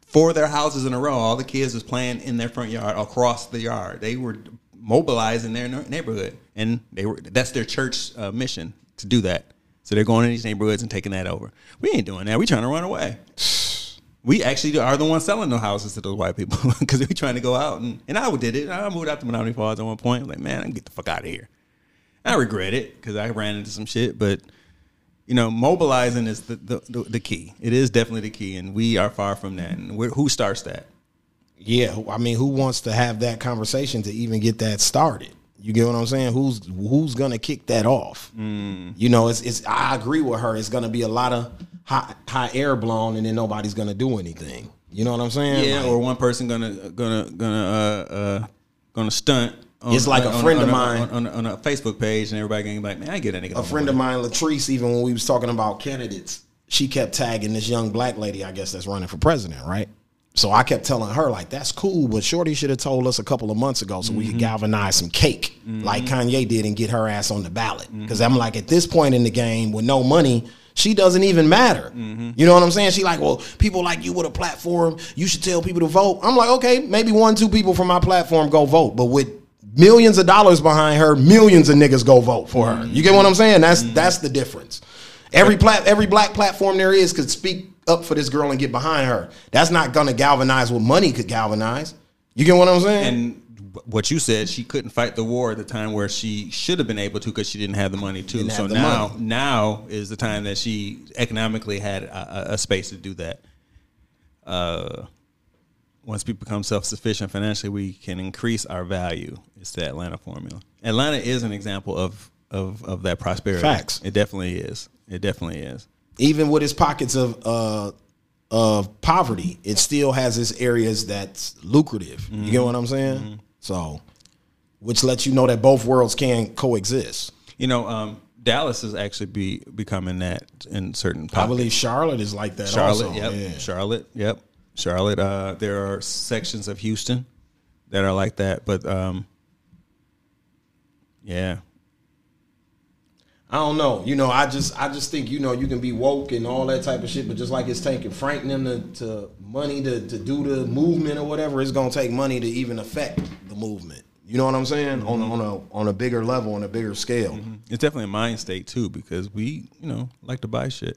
4 of their houses in a row. All the kids was playing in their front yard, across the yard. They were mobilizing their neighborhood. And that's their church mission to do that. So they're going to these neighborhoods and taking that over. We ain't doing that. We trying to run away. We actually are the ones selling the houses to those white people because we trying to go out. And I did it. I moved out to Menominee Falls at one point. I'm like, man, I can get the fuck out of here. I regret it because I ran into some shit. But, mobilizing is the key. It is definitely the key. And we are far from that. And who starts that? Yeah. I mean, who wants to have that conversation to even get that started? You get what I'm saying? Who's gonna kick that off? It's. I agree with her. It's gonna be a lot of high air blown, and then nobody's gonna do anything. You know what I'm saying? Yeah. Or one person gonna stunt. It's like a friend of mine on a Facebook page, and everybody gonna be like, man, I get any. A friend of mine, Latrice, even when we was talking about candidates. she kept tagging this young black lady, I guess, that's running for president, right? So I kept telling her, like, that's cool, but Shorty should have told us a couple of months ago so we could galvanize some cake like Kanye did and get her ass on the ballot. Because I'm like, at this point in the game, with no money, she doesn't even matter. You know what I'm saying? She like, well, people like you with a platform, you should tell people to vote. I'm like, okay, maybe 1-2 people from my platform go vote. But with millions of dollars behind her, millions of niggas go vote for her. You get what I'm saying? That's the difference. Every black platform there is could speak up for this girl and get behind her. That's not gonna galvanize what money could galvanize. You get what I'm saying? And what you said, she couldn't fight the war at the time where she should have been able to because she didn't have the money too. So now is the time that she economically had a space to do that. Once we become self-sufficient financially, we can increase our value. It's the Atlanta formula. Atlanta is an example of that prosperity. Facts. It definitely is. It definitely is. Even with its pockets of poverty, it still has its areas that's lucrative. You get what I'm saying? So, which lets you know that both worlds can coexist. You know, Dallas is actually becoming that in certain pockets. I believe Charlotte is like that. Charlotte, also. Yep. Yeah. Charlotte, yep. Charlotte. There are sections of Houston that are like that, but yeah. I don't know. You know, I just think, you know, you can be woke and all that type of shit, but just like it's taking Frank and them to money to do the movement or whatever, it's gonna take money to even affect the movement. You know what I'm saying? On a bigger level, on a bigger scale. It's definitely a mind state too, because we, you know, like to buy shit.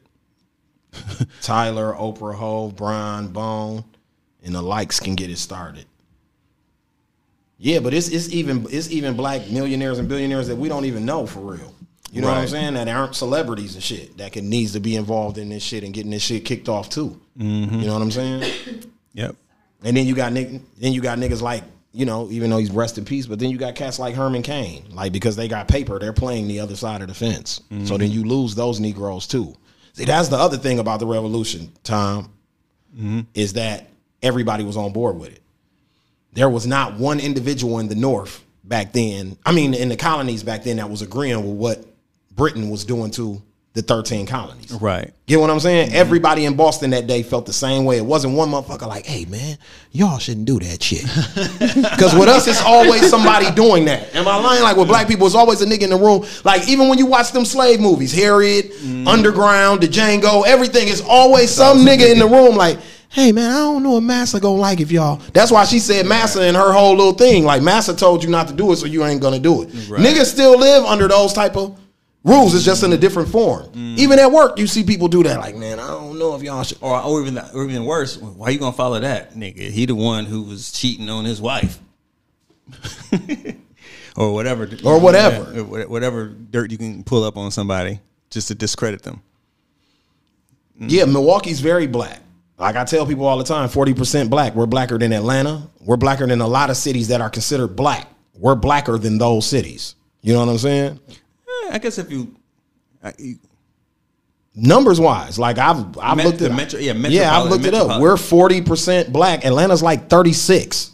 Tyler, Oprah, Hove, Brian, Bone, and the likes can get it started. Yeah, but it's even black millionaires and billionaires that we don't even know for real. You know what I'm saying? That aren't celebrities and shit that can needs to be involved in this shit and getting this shit kicked off too. You know what I'm saying? Yep. And then you got niggas like, you know, even though he's rest in peace, but then you got cats like Herman Cain, like, because they got paper, they're playing the other side of the fence. So then you lose those Negroes too. See, that's the other thing about the revolution, Tom, is that everybody was on board with it. There was not one individual in the North back then, I mean, in the colonies back then, that was agreeing with what Britain was doing to the 13 colonies. Right. Get what I'm saying? Everybody in Boston that day felt the same way. It wasn't one motherfucker like, hey, man, y'all shouldn't do that shit. Because with us, it's always somebody doing that. Am I lying? Like, with black people, it's always a nigga in the room. Like, even when you watch them slave movies, Harriet, Underground, the Django, everything, it's always some nigga in the room like, hey, man, I don't know what Massa gonna like if y'all. That's why she said Massa in her whole little thing. Like, Massa told you not to do it, so you ain't gonna do it. Right. Niggas still live under those type of rules, is just in a different form. Even at work, you see people do that. Like, man, I don't know if y'all should. Or even worse, why you gonna follow that nigga? He the one who was cheating on his wife, or whatever dirt you can pull up on somebody just to discredit them. Yeah, Milwaukee's very black. Like I tell people all the time, 40% black. We're blacker than Atlanta. We're blacker than a lot of cities that are considered black. We're blacker than those cities. You know what I'm saying? I guess if you numbers wise, like I've looked at metro, I've looked it up. We're 40% black. Atlanta's like 36.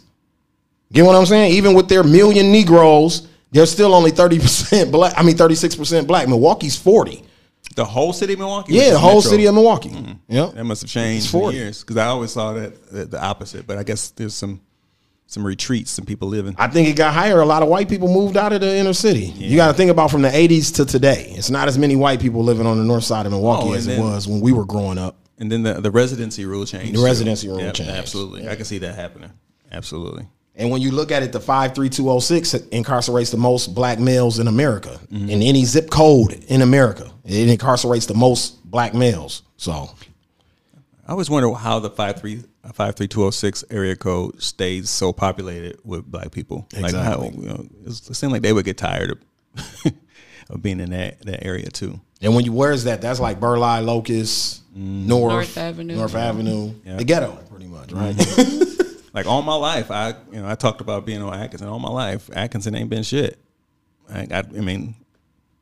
Get what I'm saying? Even with their million Negroes, they're still only 30% black. I mean, 36% black. Milwaukee's 40. The whole city of Milwaukee? Yeah, the whole city of Milwaukee. Yeah, that must have changed for years, because I always saw that the opposite. But I guess there's some retreats, some people living. I think it got higher. A lot of white people moved out of the inner city. Yeah. You got to think about from the 80s to today. It's not as many white people living on the north side of Milwaukee as it was when we were growing up. And then the residency rule changed. The residency rule changed. Absolutely. Yeah. I can see that happening. Absolutely. And when you look at it, the 53206 incarcerates the most black males in America. In any zip code in America, it incarcerates the most black males. So I always wonder how the 53206 area code stays so populated with black people. Exactly. Like how, you know, it seemed like they would get tired of being in that area too. And when you where's that? That's like Burleigh, Locust, North Avenue, the ghetto, pretty much, right? Like all my life, I talked about being on Atkinson. All my life, Atkinson ain't been shit. I mean,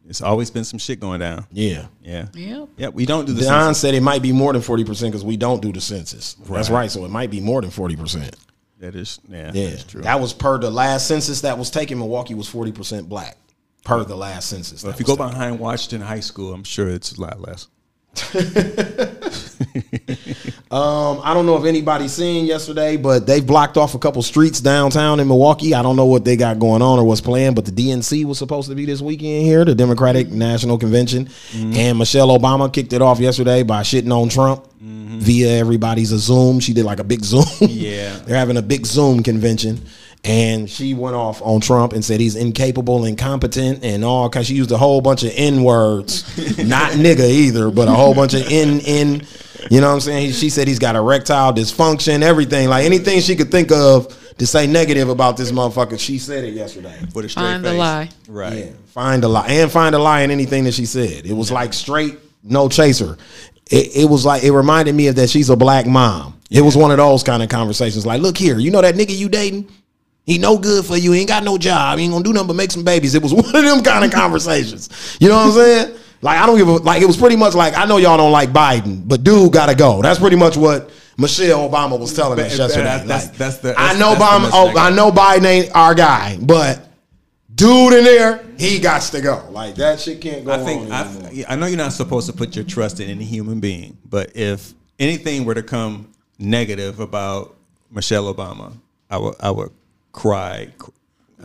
it's always been some shit going down. Yeah. We don't do the Don census. Said it might be more than 40% because we don't do the census. Right. That's right. So it might be more than 40%. That is, yeah. That's true. That was per the last census that was taken. Milwaukee was 40% black per the last census. Well, if you go behind Washington High School, I'm sure it's a lot less. I don't know if anybody's seen yesterday, but they blocked off a couple streets downtown in Milwaukee. I don't know what they got going on or what's planned, but the DNC was supposed to be this weekend here, the Democratic National Convention, and Michelle Obama kicked it off yesterday by shitting on Trump via everybody's a Zoom. She did like a big Zoom. Yeah, they're having a big Zoom convention. And she went off on Trump and said he's incapable, incompetent, and all, because she used a whole bunch of N-words. Not nigga either, but a whole bunch of N. You know what I'm saying? She said he's got erectile dysfunction, everything. Like anything she could think of to say negative about this motherfucker, she said it yesterday. With a straight face. Find a lie. Right. Yeah, find a lie. And find a lie in anything that she said. It was like straight, no chaser. It was like, it reminded me of that she's a black mom. Yeah. It was one of those kind of conversations. Like, look here, you know that nigga you dating? He no good for you. He ain't got no job. He ain't gonna do nothing but make some babies. It was one of them kind of conversations. You know what I'm saying? Like, I don't give a, like, it was pretty much like, I know y'all don't like Biden, but dude gotta go. That's pretty much what Michelle Obama was telling us yesterday. I know Biden ain't our guy, but dude in there, he got to go. Like, that shit can't go on. I know you're not supposed to put your trust in any human being, but if anything were to come negative about Michelle Obama, I would cry.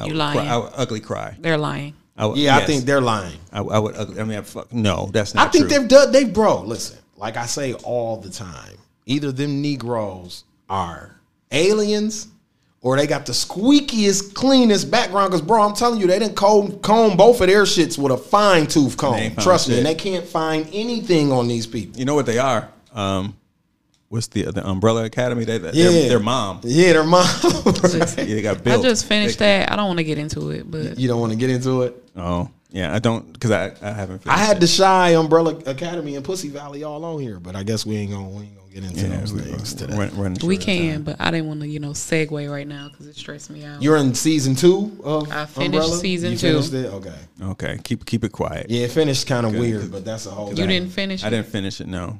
You lying. Cry. I would ugly cry. They're lying. I think they're lying. I would ugly. I mean, fuck no, that's not true. I think they've done. They listen. Like I say all the time, either them Negroes are aliens, or they got the squeakiest, cleanest background. Because bro, I'm telling you, they didn't comb both of their shits with a fine tooth comb. Trust me, and they can't find anything on these people. You know what they are? What's the Umbrella Academy? Their mom. Yeah, their mom. Right? Yeah, they got built. I just finished that. I don't want to get into it, but you don't want to get into it. Oh, yeah, I don't, because I haven't finished. I had the Shy Umbrella Academy and Pussy Valley all on here, but I guess we ain't gonna get into those things today. We can, but I didn't want to segue right now because it stressed me out. You're in season 2 of Umbrella. I finished season 2. You finished it? Okay. Keep it quiet. Yeah, it finished kind of weird, but that's a whole. You didn't finish it? I didn't finish it. No.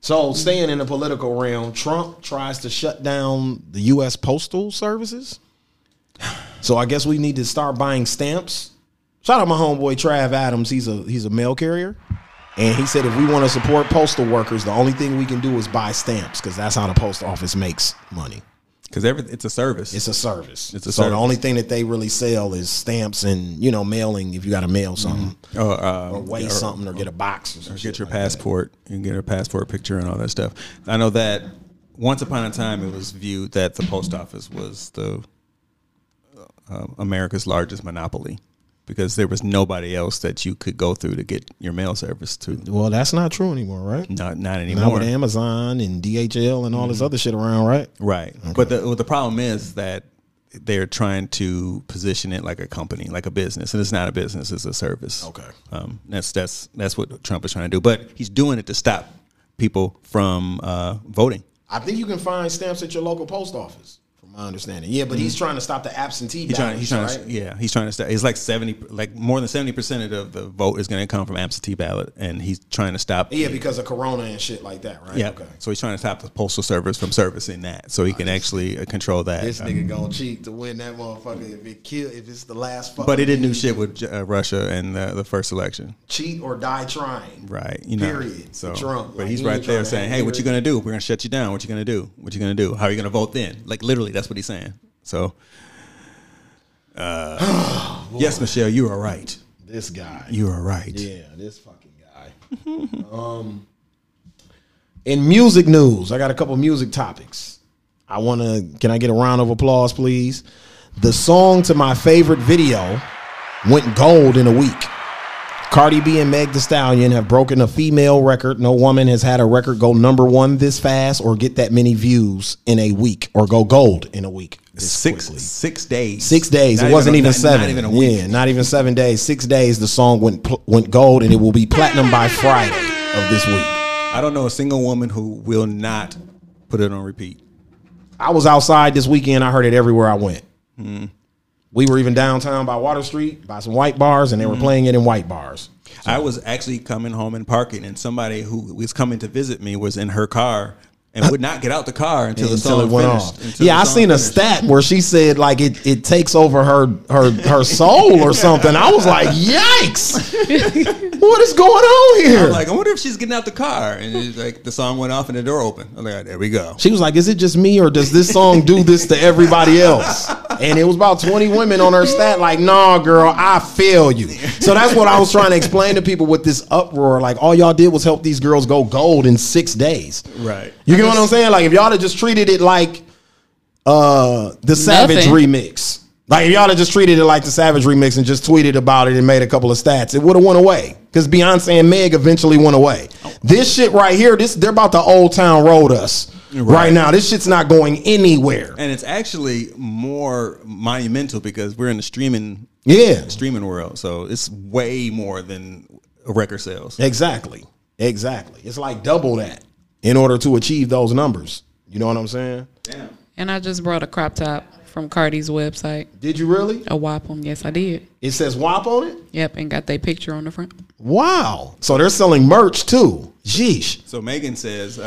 So staying in the political realm, Trump tries to shut down the U.S. Postal Services. So I guess we need to start buying stamps. Shout out my homeboy Trav Adams. He's a mail carrier, and he said if we want to support postal workers, the only thing we can do is buy stamps, because that's how the post office makes money. Because it's a service. So the only thing that they really sell is stamps and mailing. If you got to mail something, or weigh something, or get a box, or get your passport and get a passport picture and all that stuff. I know that once upon a time it was viewed that the post office was the America's largest monopoly, because there was nobody else that you could go through to get your mail service to. Well, that's not true anymore, right? Not anymore. Not with Amazon and DHL and all this other shit around, right? Right. Okay. But the problem is that they're trying to position it like a company, like a business, and it's not a business; it's a service. Okay. That's what Trump is trying to do, but he's doing it to stop people from voting. I think you can find stamps at your local post office. My understanding, yeah, but he's trying to stop the absentee ballot. He's trying to stop. It's like more than 70% of the vote is going to come from absentee ballot, and he's trying to stop. Yeah, because of Corona and shit like that, right? Yeah. Okay. So he's trying to stop the postal service from servicing that, so he can actually control that. This nigga gonna cheat to win that motherfucker if it's the last. But he didn't do shit with Russia and the first election. Cheat or die trying. Right. Period. So Trump, but he's right there saying, "Hey, what you gonna do? We're gonna shut you down. What you gonna do? What you gonna do? How are you gonna vote then?" Like literally, that's what he's saying. So yes, Michelle, you are right. This guy. You are right. Yeah, this fucking guy. In music news, I got a couple music topics. Can I get a round of applause, please? The song to my favorite video went gold in a week. Cardi B and Megan Thee Stallion have broken a female record. No woman has had a record go #1 this fast or get that many views in a week or go gold in a week. Six days. It wasn't even 7. Not even a week. Yeah, not even 7 days. 6 days. The song went gold, and it will be platinum by Friday of this week. I don't know a single woman who will not put it on repeat. I was outside this weekend. I heard it everywhere I went. We were even downtown by Water Street by some white bars, and they were playing it in white bars. So I was actually coming home and parking, and somebody who was coming to visit me was in her car and would not get out the car until the song went off. Yeah, I seen a stat where she said like it takes over her soul or something. I was like, yikes! What is going on here? I'm like, I wonder if she's getting out the car, and it's like the song went off and the door opened. I'm like, there we go. She was like, is it just me or does this song do this to everybody else? And it was about 20 women on her stat like, nah, girl, I feel you. So that's what I was trying to explain to people with this uproar. Like, all y'all did was help these girls go gold in 6 days. Right. You get what I'm saying? Like, if y'all had just treated it like the Savage remix. Like, if y'all had just treated it like the Savage remix and just tweeted about it and made a couple of stats, it would have went away. Because Beyonce and Meg eventually went away. This shit right here, they're about to Old Town Road us. Right now, this shit's not going anywhere. And it's actually more monumental because we're in the streaming world. So it's way more than record sales. Exactly. It's like double that in order to achieve those numbers. You know what I'm saying? Damn. And I just brought a crop top from Cardi's website. Did you really? A WAP on. Yes, I did. It says WAP on it? Yep, and got their picture on the front. Wow. So they're selling merch too. Jeesh. So Megan says...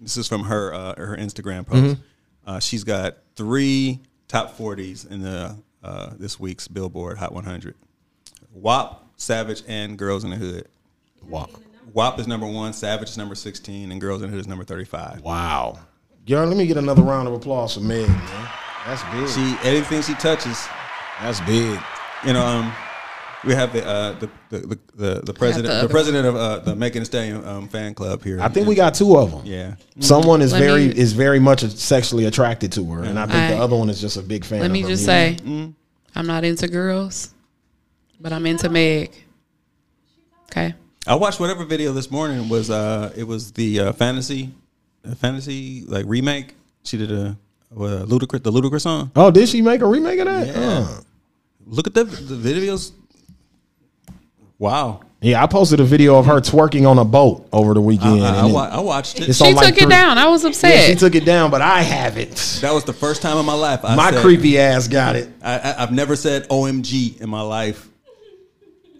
this is from her Instagram post. Mm-hmm. She's got 3 top 40s in the this week's Billboard Hot 100. WAP, Savage, and Girls in the Hood. WAP. WAP is number 1, Savage is number 16, and Girls in the Hood is number 35. Wow. Y'all, let me get another round of applause for Meg, man. That's big. Anything she touches. That's big. You know, we have the president of the Megan Thee Stallion fan club here. I think we got 2 of them. Yeah, someone is very much sexually attracted to her, and I think the other one is just a big fan. Let me just say, I'm not into girls, but I'm into Meg. Okay. I watched whatever video this morning was. It was the fantasy like remake. She did the Ludacris song. Oh, did she make a remake of that? Yeah. Look at the videos. Wow. Yeah, I posted a video of her twerking on a boat over the weekend. I watched it. She took it down. I was upset. Yeah, she took it down, but I haven't. That was the first time in my life. My creepy ass got it. I've never said OMG in my life,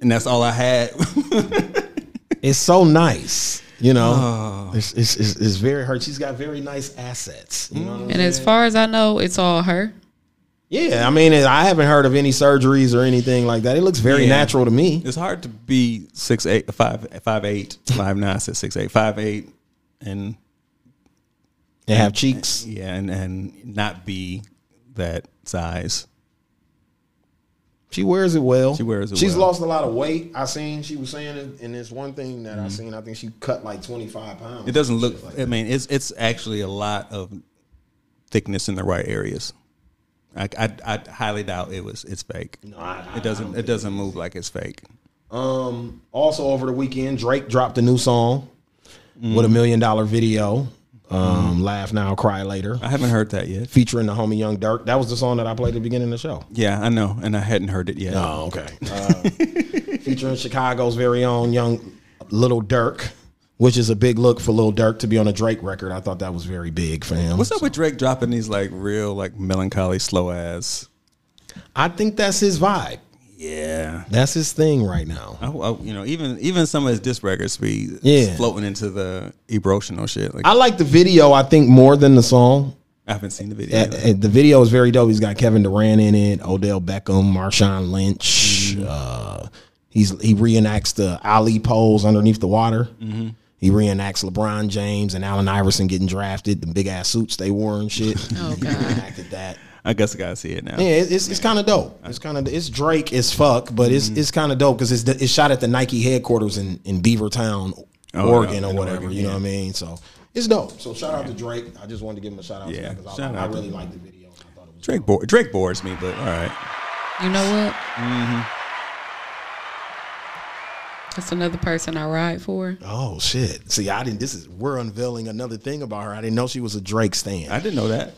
and that's all I had. It's so nice. You know, it's very her. She's got very nice assets. You know what I'm saying? As far as I know, it's all her. Yeah, I mean, I haven't heard of any surgeries or anything like that. It looks very natural to me. It's hard to be 6'8", 5'8", 5'9", 6'8", 5'8", and have cheeks. Yeah, and not be that size. She wears it well. She's lost a lot of weight. I seen she was saying it, and it's one thing that I seen. I think she cut like 25 pounds. It doesn't look like that. I mean, it's actually a lot of thickness in the right areas. I highly doubt it's fake. No, it doesn't move like it's fake. Also, over the weekend, Drake dropped a new song with $1 million video. Laugh Now, Cry Later. I haven't heard that yet. Featuring the homie Young Dirk. That was the song that I played at the beginning of the show. Yeah, I know, and I hadn't heard it yet. Oh, okay. Featuring Chicago's very own young Little Dirk, which is a big look for Lil Durk to be on a Drake record. I thought that was very big for him. What's up with Drake dropping these like real like melancholy slow ass? I think that's his vibe. Yeah, that's his thing right now. Even some of his diss records be floating into the emotional shit. Like, I like the video. I think more than the song. I haven't seen the video. The video is very dope. He's got Kevin Durant in it, Odell Beckham, Marshawn Lynch. He reenacts the Ali pose underneath the water. Mm-hmm. He reenacts LeBron James and Allen Iverson getting drafted, the big ass suits they wore and shit. Oh, God. He reenacted that. I guess I gotta see it now. Yeah, it's kind of dope. It's Drake as fuck, but it's kind of dope because it's shot at the Nike headquarters in Beavertown, Oregon, or whatever. Oregon, you know what I mean? So it's dope. So shout out to Drake. I just wanted to give him a shout out because I really liked the video. And I thought it was Drake. Cool. Drake bores me, but all right. You know what? Mm-hmm. That's another person I ride for. Oh shit! See, I didn't. We're unveiling another thing about her. I didn't know she was a Drake stan. I didn't know that.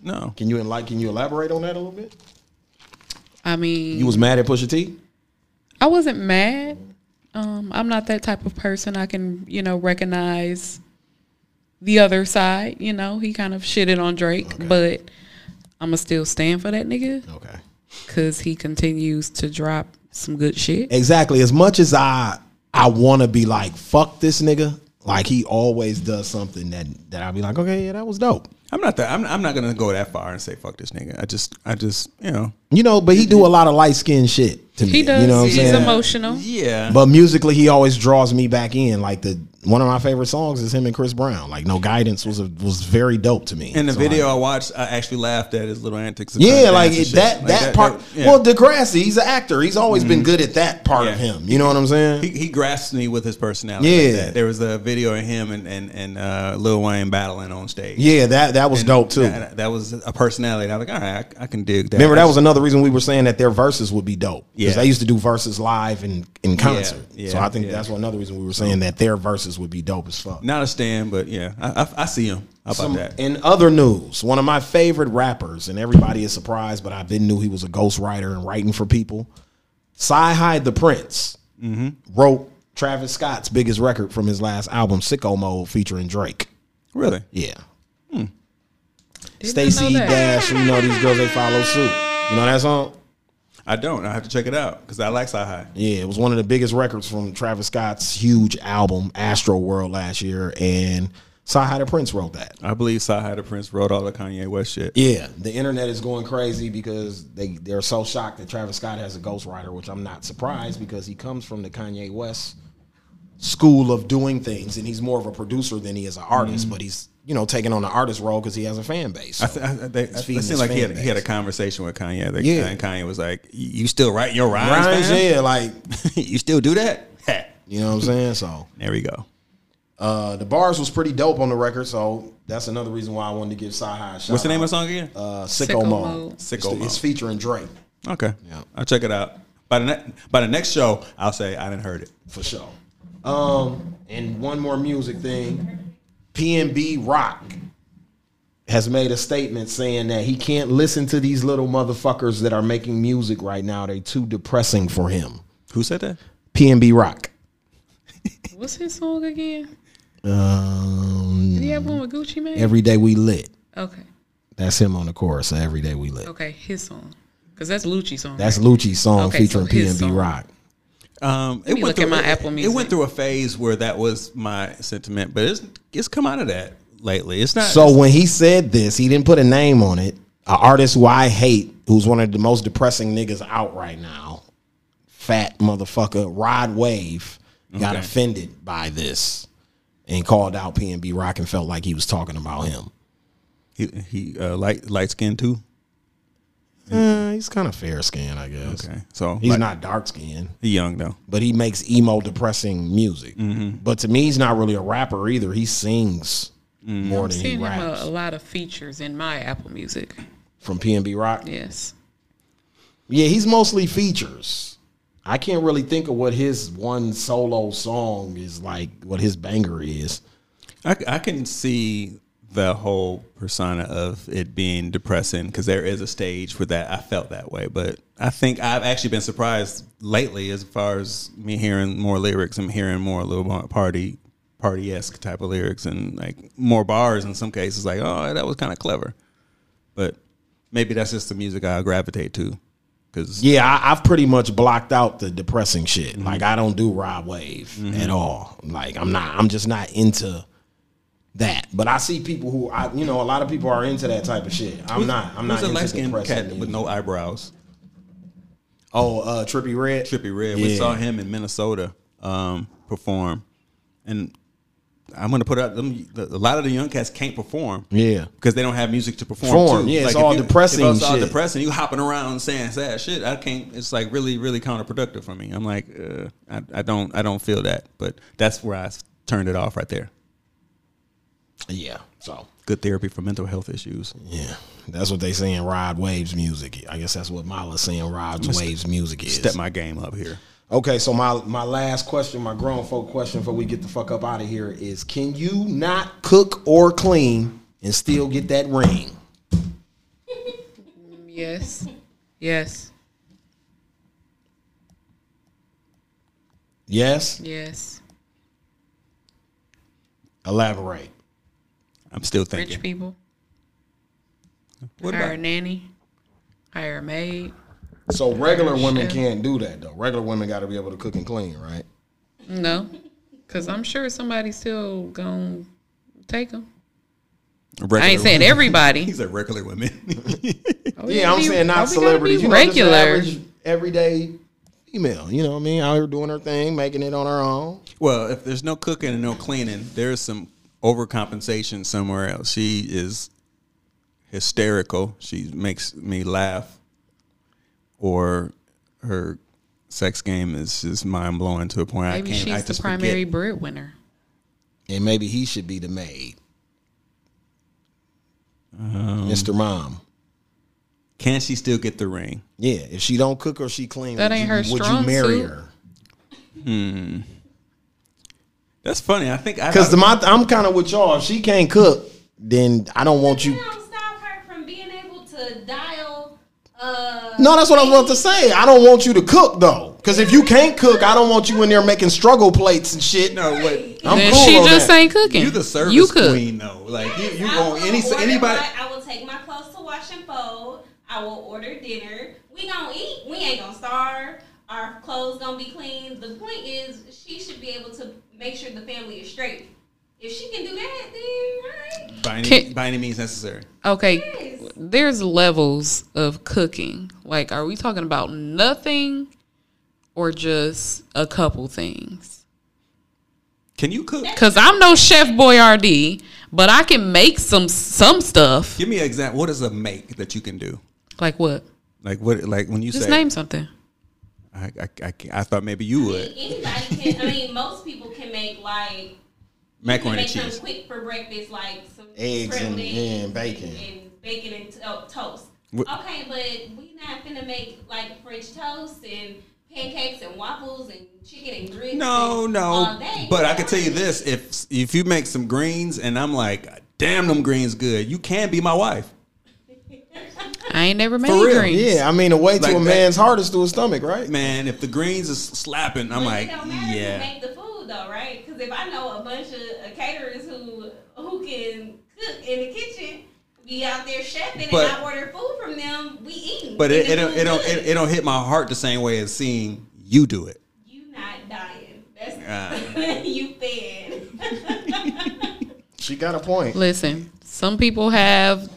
No. Can you elaborate on that a little bit? I mean, you was mad at Pusha T? I wasn't mad. I'm not that type of person. I can recognize the other side. You know, he kind of shitted on Drake, but I'ma still stand for that nigga. Okay. Because he continues to drop some good shit. Exactly. As much as I want to be like, fuck this nigga, Like, he always does something that I'll be like, okay, yeah, that was dope. I'm not gonna go that far and say fuck this nigga. I just you know, but he do a lot of light skinned shit to me. He does. You know what I'm saying? He's emotional. Yeah. But musically, he always draws me back in. Like one of my favorite songs is him and Chris Brown. Like No Guidance was very dope to me. And the video I watched, I actually laughed at his little antics. Yeah, like that part. Yeah. Well, Degrassi, he's an actor. He's always been good at that part of him. You know what I'm saying? He grasps me with his personality. Yeah. Like that. There was a video of him and Lil Wayne battling on stage. Yeah, that was dope too. That was a personality. And I was like, all right, I can dig that. Remember, that was another reason we were saying that their verses would be dope. Because they used to do verses live and in concert. Yeah, so I think that's another reason we were saying that their verses would be dope as fuck. Not a stand, but yeah, I see him. How about that? In other news, one of my favorite rappers, and everybody is surprised, but I didn't knew he was a ghostwriter and writing for people. Sci-Hi the Prince wrote Travis Scott's biggest record from his last album, Sicko Mode, featuring Drake. Really? Yeah. Stacey Dash, you know, these girls, they follow suit. You know that song? I don't. I have to check it out because I like Sci-Hi. Yeah, it was one of the biggest records from Travis Scott's huge album, Astro World, last year, and Sci-Hi the Prince wrote that. I believe Sci-Hi the Prince wrote all the Kanye West shit. Yeah, the internet is going crazy because they're so shocked that Travis Scott has a ghostwriter, which I'm not surprised because he comes from the Kanye West school of doing things, and he's more of a producer than he is an artist, but he's, you know, taking on the artist role because he has a fan base. So it seemed like he had a conversation with Kanye. And Kanye was like, "You still write your rhymes, man? Yeah, like you still do that?" You know what I'm saying? So there we go. The bars was pretty dope on the record, so that's another reason why I wanted to give Sci-Hi a shout. What's the name of the song again? Sicko Mode. Sicko Mode. It's featuring Drake. Okay, yeah, I'll check it out. By the next show, I'll say I didn't heard it for sure. And one more music thing. PNB Rock has made a statement saying that he can't listen to these little motherfuckers that are making music right now. They're too depressing for him. Who said that? PNB Rock. What's his song again? Did he have one with Gucci Mane? Every Day We Lit. Okay. That's him on the chorus of Every Day We Lit. Okay, his song. Because that's Lucci's song. That's Lucci's song, okay, featuring PNB Rock. It went through a phase where that was my sentiment, but it's come out of that lately. It's not. So when he said this, he didn't put a name on it. An artist who I hate, who's one of the most depressing niggas out right now, fat motherfucker, Rod Wave, got offended by this and called out PNB Rock and felt like he was talking about him. He light skinned too. He's kind of fair skinned, I guess. Okay, so he's not dark skinned. He's young though, but he makes emo depressing music. But to me, he's not really a rapper either. He sings more than he raps. I'm seeing a lot of features in my Apple Music from PNB Rock. Yes, yeah, he's mostly features. I can't really think of what his one solo song is like. What his banger is, I can see the whole persona of it being depressing because there is a stage for that. I felt that way, but I think I've actually been surprised lately as far as me hearing more lyrics and hearing more Lil party-esque type of lyrics and like more bars in some cases. Like, oh, that was kind of clever, but maybe that's just the music I gravitate to. Cause yeah, I've pretty much blocked out the depressing shit. Like I don't do Rod Wave at all. Like I'm just not into that, but I see people who a lot of people are into that type of shit. I'm not into depressing. Who's a light-skinned cat with no eyebrows? Oh, Trippie Redd. Trippie Redd. Yeah. We saw him in Minnesota perform, and I'm gonna put out a lot of the young cats can't perform. Yeah, because they don't have music to perform to. Yeah, like it's all depressing. If it's all depressing, you hopping around saying sad shit. I can't. It's like really, really counterproductive for me. I'm like, I don't feel that. But that's where I turned it off right there. Yeah, so good therapy for mental health issues. Yeah, that's what they saying. Rod Wave's music. I guess that's what Mala's saying. Rod Wave's music is. Step my game up here. Okay, so my last question, my grown folk question, before we get the fuck up out of here is: can you not cook or clean and still get that ring? Yes. Yes. Yes. Elaborate. I'm still thinking. Rich people. Hire a nanny. Hire a maid. So regular women can't do that, though. Regular women got to be able to cook and clean, right? No. Because I'm sure somebody's still going to take them. I ain't saying everybody. He's a regular women. Yeah, I'm saying not celebrities. You know, regular, average, everyday female. You know what I mean? Out here doing her thing, making it on her own. Well, if there's no cooking and no cleaning, there's some overcompensation somewhere else. She is hysterical. She makes me laugh. Or her sex game is just mind blowing to a point I can't. Maybe she's the primary breadwinner. And maybe he should be the maid. Mr. Mom. Can she still get the ring? Yeah, if she don't cook or she clean, that ain't her strong suit. Would you marry her? Hmm. That's funny. I think I, because I'm kind of with y'all. If she can't cook, then I don't want you. Don't stop her from being able to dial. No, that's what I was about to say. I don't want you to cook though, because if you can't cook, I don't want you in there making struggle plates and shit. No, wait. I'm cool. She just ain't cooking. You the service queen though. Like yes, you going anybody? I will take my clothes to wash and fold. I will order dinner. We gonna eat. We ain't gonna starve. Our clothes gonna be clean. The point is, she should be able to make sure the family is straight. If she can do that, then right. By any means necessary. Okay, yes. There's levels of cooking. Like, are we talking about nothing or just a couple things? Can you cook? Because I'm no Chef Boyardee, but I can make some stuff. Give me an example. What is a make that you can do? Like what? Like what? Like when you just say, name something. I thought maybe you would. Anybody can. I mean, most people can make like macaroni and cheese. Quick for breakfast, like some eggs and bacon and toast. What? Okay, but we not finna make like French toast and pancakes and waffles and chicken and grits. No, but I can tell you this: if you make some greens and I'm like, damn, them greens good, you can be my wife. I ain't never made greens. Yeah, I mean, the way to a man's heart is through his stomach, right? Man, if the greens is slapping, I'm like, yeah. Make the food though, right? Because if I know a bunch of caterers who can cook in the kitchen, be out there chefing, and I order food from them, we eating. But it don't hit my heart the same way as seeing you do it. You not dying. That's you fed. She got a point. Listen, some people have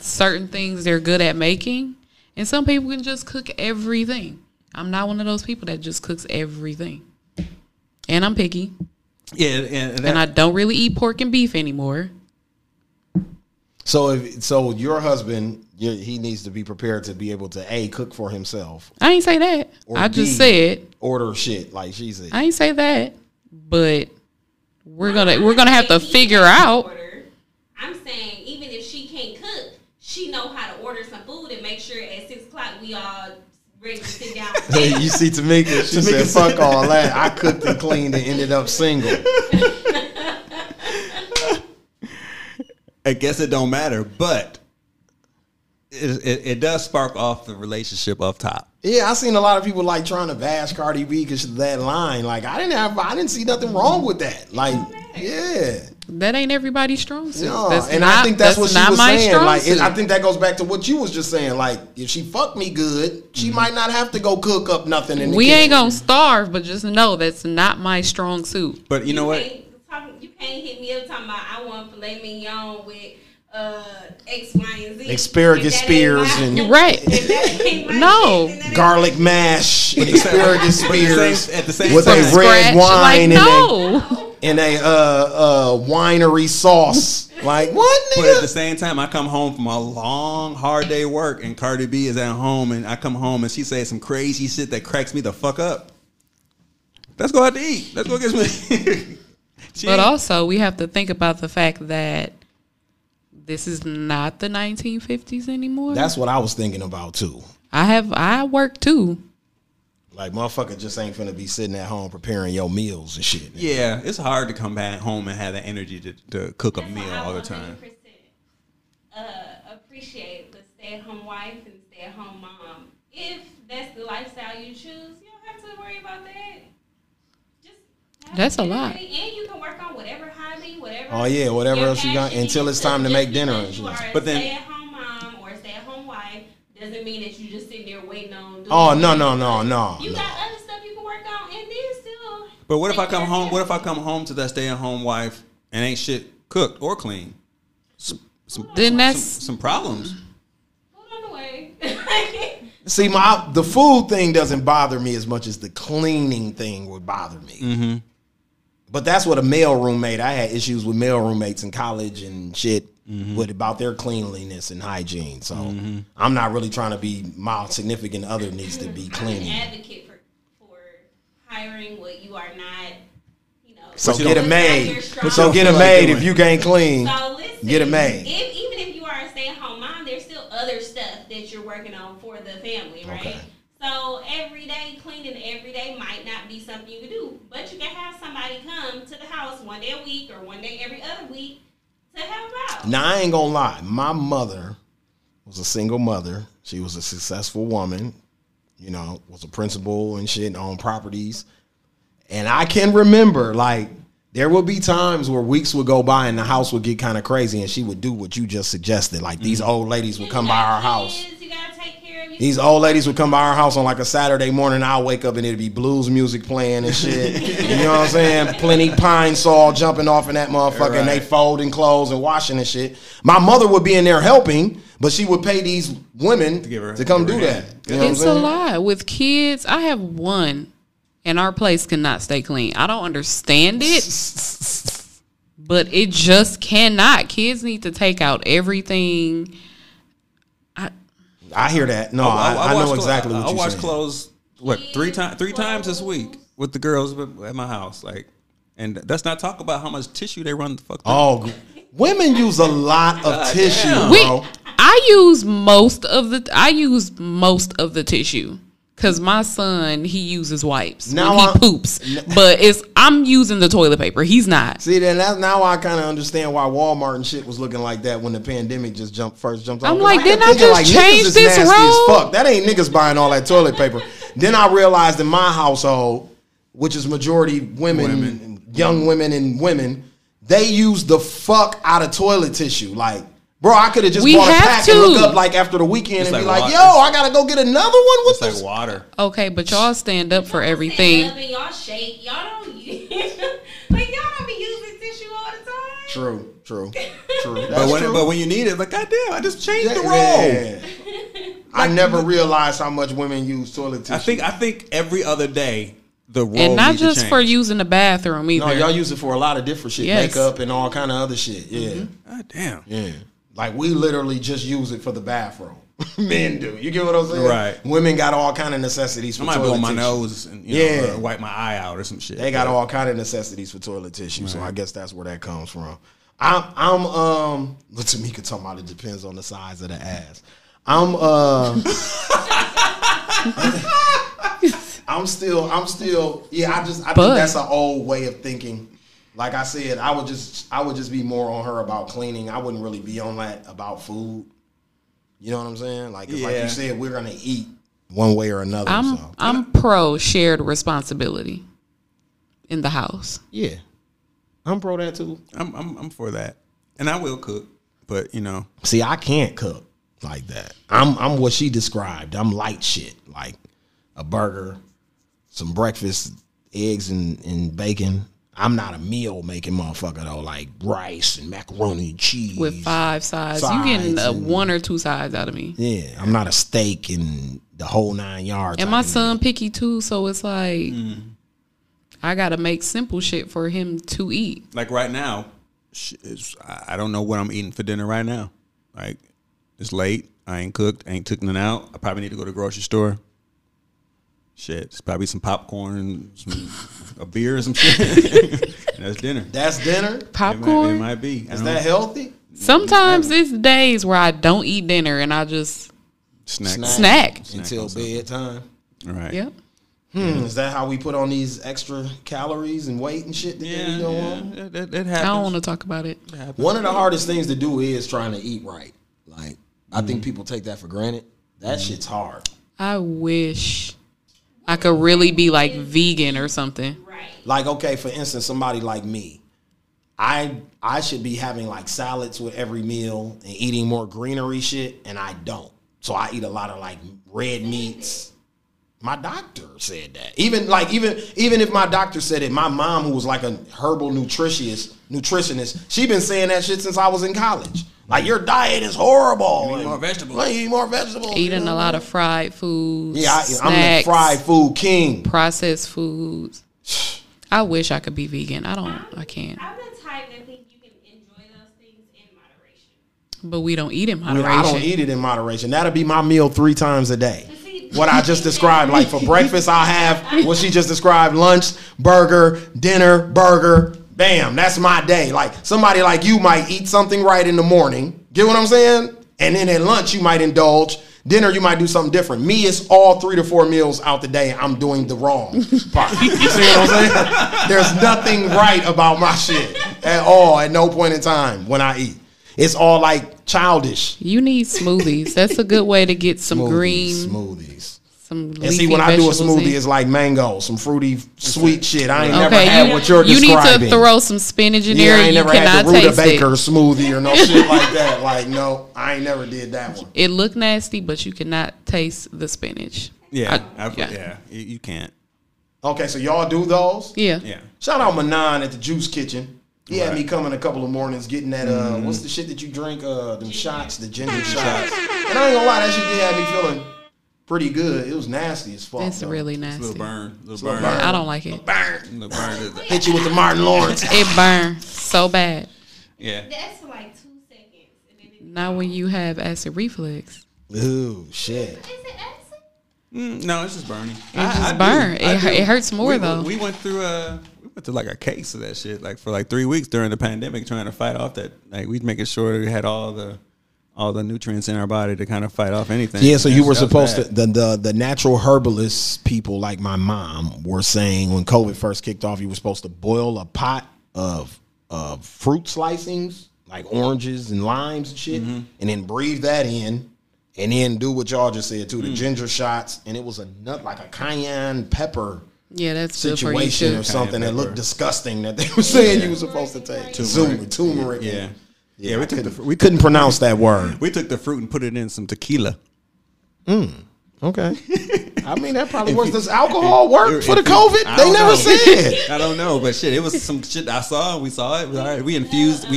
certain things they're good at making, and some people can just cook everything. I'm not one of those people that just cooks everything, and I'm picky. Yeah, and I don't really eat pork and beef anymore. So, your husband, he needs to be prepared to be able to A, cook for himself. I ain't say that. Or I just said order shit like she said. I ain't say that, but we're gonna have to figure out. I'm saying even if she can't cook, she know how to order some food and make sure at 6 o'clock we all ready to sit down. Hey, you see Tamika, she said, fuck all that. I cooked and cleaned and ended up single. I guess it don't matter, but it does spark off the relationship up top. Yeah, I seen a lot of people like trying to bash Cardi B because of that line. Like, I didn't see nothing wrong with that. Like, yeah. That ain't everybody's strong suit. No, I think that's what she was saying. Like, I think that goes back to what you was just saying. Like, if she fucked me good, she might not have to go cook up nothing in the kitchen. We ain't gonna starve, but just know that's not my strong suit. But you know what? You can't hit me up talking about I want filet mignon with X, Y, and Z. Asparagus spears and you're right. No garlic mash with asparagus spears with a red wine and in a winery sauce. Like, what, nigga? But at the same time, I come home from a long, hard day work, and Cardi B is at home, and I come home, and she says some crazy shit that cracks me the fuck up. Let's go out to eat. Let's go get some. But also, we have to think about the fact that this is not the 1950s anymore. That's what I was thinking about, too. I work, too. Like, motherfucker just ain't finna be sitting at home preparing your meals and shit. Yeah, it's hard to come back home and have the energy to cook a meal all the time. Appreciate the stay-at-home wife and stay-at-home mom. If that's the lifestyle you choose, you don't have to worry about that. That's a lot. And you can work on whatever hobby, whatever. Oh, yeah, whatever else you got until it's time to make dinner. But then stay-at-home mom or stay-at-home wife doesn't mean that you just sitting there waiting on. Oh, no, no, no, no. You got other stuff you can work on and then still But what if I come home? What if I come home to that stay-at-home wife and ain't shit cooked or clean? Some problems. Hold on away. See, the food thing doesn't bother me as much as the cleaning thing would bother me. Mm-hmm. But that's what a male roommate. I had issues with male roommates in college and shit. Mm-hmm. But about their cleanliness and hygiene. So mm-hmm. I'm not really trying to be my significant other needs to be clean. I'm an advocate for hiring what you are not, you know. So get a maid. So get a maid if you can't clean. So listen, get a maid. Even if you are a stay-at-home mom, there's still other stuff that you're working on for the family, right? Okay. So every day, cleaning every day might not be something you can do. But you can have somebody come to the house one day a week or one day every other week. Now, I ain't gonna lie. My mother was a single mother. She was a successful woman, you know, was a principal and shit and owned properties. And I can remember, like, there would be times where weeks would go by and the house would get kind of crazy and she would do what you just suggested. Like, these old ladies would come by our house. You gotta take care of you. These old ladies would come by our house on, like, a Saturday morning. I'll wake up and it'd be blues music playing and shit. You know what I'm saying? Plenty pine saw jumping off in that motherfucker. Right. And they folding clothes and washing and shit. My mother would be in there helping, but she would pay these women to come do that. You know it's a lot. With kids, I have one. And our place cannot stay clean. I don't understand it. But it just cannot. Kids need to take out everything. I hear that. No, I know exactly what you're saying. I wash clothes, what, three times this week with the girls at my house. Like, and let's not talk about how much tissue they run the fuck through. Oh, women use a lot of tissue, bro. I use most of the tissue. Cause my son, he uses wipes now when he poops, but I'm using the toilet paper. He's not. See, then now I kind of understand why Walmart and shit was looking like that when the pandemic just jumped. I'm like, didn't I just change this rule? That ain't niggas buying all that toilet paper. Then I realized in my household, which is majority women, young women and women, they use the fuck out of toilet tissue, like. Bro, I could have just bought a pack and look up like after the weekend and be like, yo, I got to go get another one with this. It's like water. Okay, but y'all stand up for everything. Y'all shake. Y'all don't use like y'all don't be using tissue all the time. True. But when you need it, like, goddamn, I just changed the role. Yeah. Like, I never realized how much women use toilet tissue. I think every other day. And not just for using the bathroom either. No, y'all use it for a lot of different shit. Yes. Makeup and all kind of other shit. Yeah. Mm-hmm. God damn. Yeah. Like, we literally just use it for the bathroom. Men do. You get what I'm saying? Right. Women got all kind of necessities for toilet tissue. I might blow my nose and wipe my eye out or some shit. They got all kind of necessities for toilet tissue, right. So I guess that's where that comes from. I'm what Tamika talking about, it depends on the size of the ass. I think that's an old way of thinking. Like I said, I would just be more on her about cleaning. I wouldn't really be on that about food. You know what I'm saying? Like, like you said, we're gonna eat one way or another. I'm pro shared responsibility in the house. Yeah, I'm pro that too. I'm for that, and I will cook. But you know, see, I can't cook like that. I'm what she described. I'm light shit, like a burger, some breakfast, eggs and bacon. I'm not a meal making motherfucker though, like rice and macaroni and cheese with five sides. You getting one or two sides out of me. Yeah, I'm not a steak and the whole 9 yards. And my son picky too, so it's like I gotta make simple shit for him to eat. Like right now, I don't know what I'm eating for dinner right now. Like, it's late. I ain't cooked. I ain't took none out. I probably need to go to the grocery store. Shit, it's probably some popcorn, a beer or some shit. That's dinner. That's dinner? Popcorn? It might be. Is that healthy? Sometimes it's days where I don't eat dinner and I just snack. Until bedtime. All right. Yep. Is that how we put on these extra calories and weight and shit that we don't want? It happens. I don't want to talk about it. One of the hardest things to do is trying to eat right. Like, I think people take that for granted. That shit's hard. I wish I could really be like vegan or something. Right. Like, okay, for instance, somebody like me, I should be having like salads with every meal and eating more greenery shit, and I don't. So I eat a lot of like red meats, My doctor said that. Even if my doctor said it, my mom, who was like a herbal nutritionist, she been saying that shit since I was in college. Like, your diet is horrible. You need more vegetables. Like, you need more vegetables. Eating a lot of fried foods. Yeah, I'm the fried food king. Processed foods. I wish I could be vegan. I can't. I'm the type that think you can enjoy those things in moderation. But we don't eat in moderation. I don't eat it in moderation. That'll be my meal 3 times a day. What I just described, like for breakfast, I have what she just described: lunch, burger, dinner, burger. Bam, that's my day. Like, somebody like you might eat something right in the morning. Get what I'm saying? And then at lunch, you might indulge. Dinner, you might do something different. Me, it's all 3 to 4 meals out the day. I'm doing the wrong part. You see what I'm saying? There's nothing right about my shit at all, at no point in time when I eat. It's all like childish. You need smoothies. That's a good way to get some smoothies. Some leafy and see, when I do a smoothie, it's like mango, some fruity sweet shit. I ain't never had what you're describing. You need to throw some spinach in there. I ain't never had the rutabaga smoothie or no shit like that. Like, no, I ain't never did that one. It looked nasty, but you cannot taste the spinach. Yeah, you can't. Okay, so y'all do those? Yeah. Shout out Manon at the Juice Kitchen. He had me coming a couple of mornings getting that, what's the shit that you drink? Them shots, the ginger shots. And I ain't gonna lie, that shit did have me feeling pretty good. It was nasty as fuck. It's really nasty. It's a little burn. I don't like it. Burn. Hit you with the Martin Lawrence. It burns so bad. Yeah. That's for like 2 seconds. Not when you have acid reflux. Ooh, shit. Is it acid? No, it's just burning. It hurts more though. We went through a... to like a case of that shit, like for like 3 weeks during the pandemic, trying to fight off that. Like, we'd making sure we had all the nutrients in our body to kind of fight off anything. Yeah, so you were supposed to, the natural herbalist people like my mom were saying, when COVID first kicked off, you were supposed to boil a pot of fruit slicings, like oranges and limes and shit, and then breathe that in. And then do what y'all just said too, the ginger shots. And it was a nut, like a cayenne pepper. Yeah, that's situation or something that looked disgusting that they were saying you were supposed to take. Turmeric. Yeah, we couldn't pronounce that word. We took the fruit and put it in some tequila. Okay. I mean, that probably works. Does alcohol work for the COVID? They never said. I don't know, but shit, it was some shit I saw. We saw it. All right, we infused.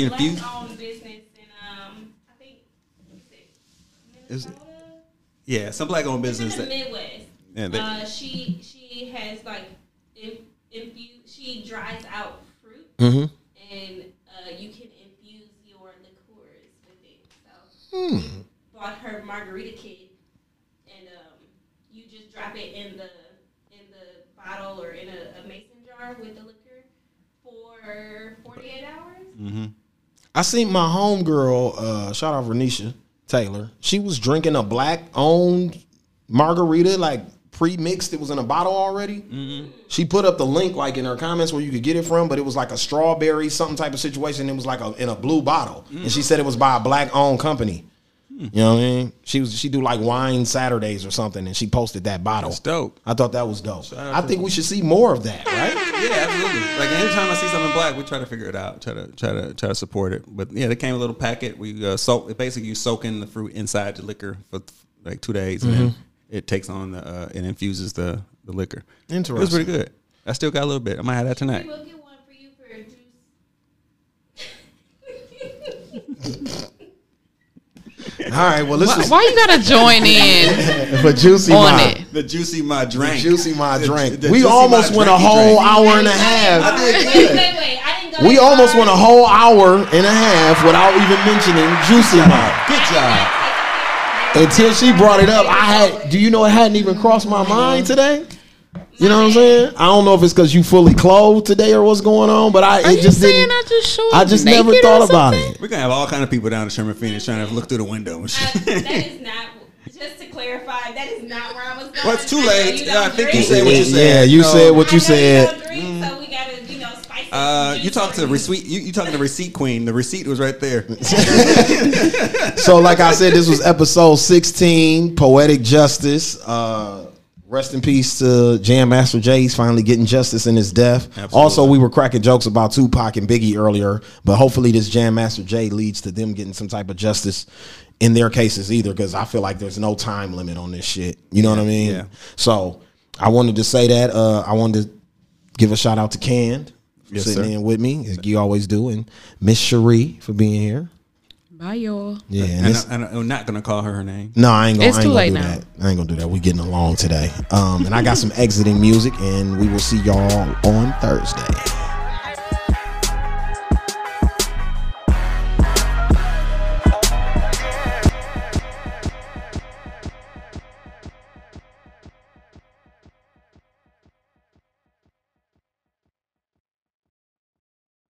Yeah, some black-owned business. In the Midwest. Yeah, she has like she dries out fruit, and you can infuse your liqueurs with it. So bought her margarita kit, and you just drop it in the bottle or in a mason jar with the liquor for 48 hours. I seen my homegirl, shout out Renisha Taylor. She was drinking a black owned margarita, like pre-mixed. It was in a bottle already. She put up the link like in her comments where you could get it from, but it was like a strawberry something type of situation. It was like in a blue bottle, and she said it was by a black owned company. You know what I mean? She do like wine Saturdays or something, and she posted that bottle. That's dope. I thought that was dope. I think we should see more of that, right? Yeah, absolutely. Like, anytime I see something black, we try to figure it out, try to support it. But yeah, there came a little packet. We basically you soak in the fruit inside the liquor for like 2 days, and then it takes on the and infuses the liquor. Interesting. It was pretty good. I still got a little bit. I might have that tonight. We'll get one for you for a juice. All right. Well, why you gotta join in? But juicy on my, it. The juicy my drink. The juicy my drink. The we almost went a whole hour and a half. Wait. I didn't go. We almost went a whole hour and a half without even mentioning juicy my. Good job. Until she brought it up, it hadn't even crossed my mind today. You know what I'm saying? I don't know if it's because you fully clothed today or what's going on, but I just never thought about it. We're gonna have all kind of people down at Sherman Phoenix trying to look through the window. That is not. Just to clarify, that is not where I was going. Well, it's too late. I think you said what you said. Yeah, you said what you said. So we gotta, spice it. You talked to the receipt. You talking to the receipt queen. The receipt was right there. So, like I said, this was episode 16, Poetic Justice. Rest in peace to Jam Master Jay. He's finally getting justice in his death. Absolutely. Also, we were cracking jokes about Tupac and Biggie earlier, but hopefully this Jam Master Jay leads to them getting some type of justice in their cases either, because I feel like there's no time limit on this shit. You know what I mean? Yeah. So I wanted to say that. I wanted to give a shout out to Canned for sitting in with me, as you always do, and Miss Cherie for being here. Bye, y'all. Yeah, and I'm not gonna call her name. No, I ain't gonna. It's too late now. I ain't gonna do that. We're getting along today. And I got some exiting music, and we will see y'all on Thursday.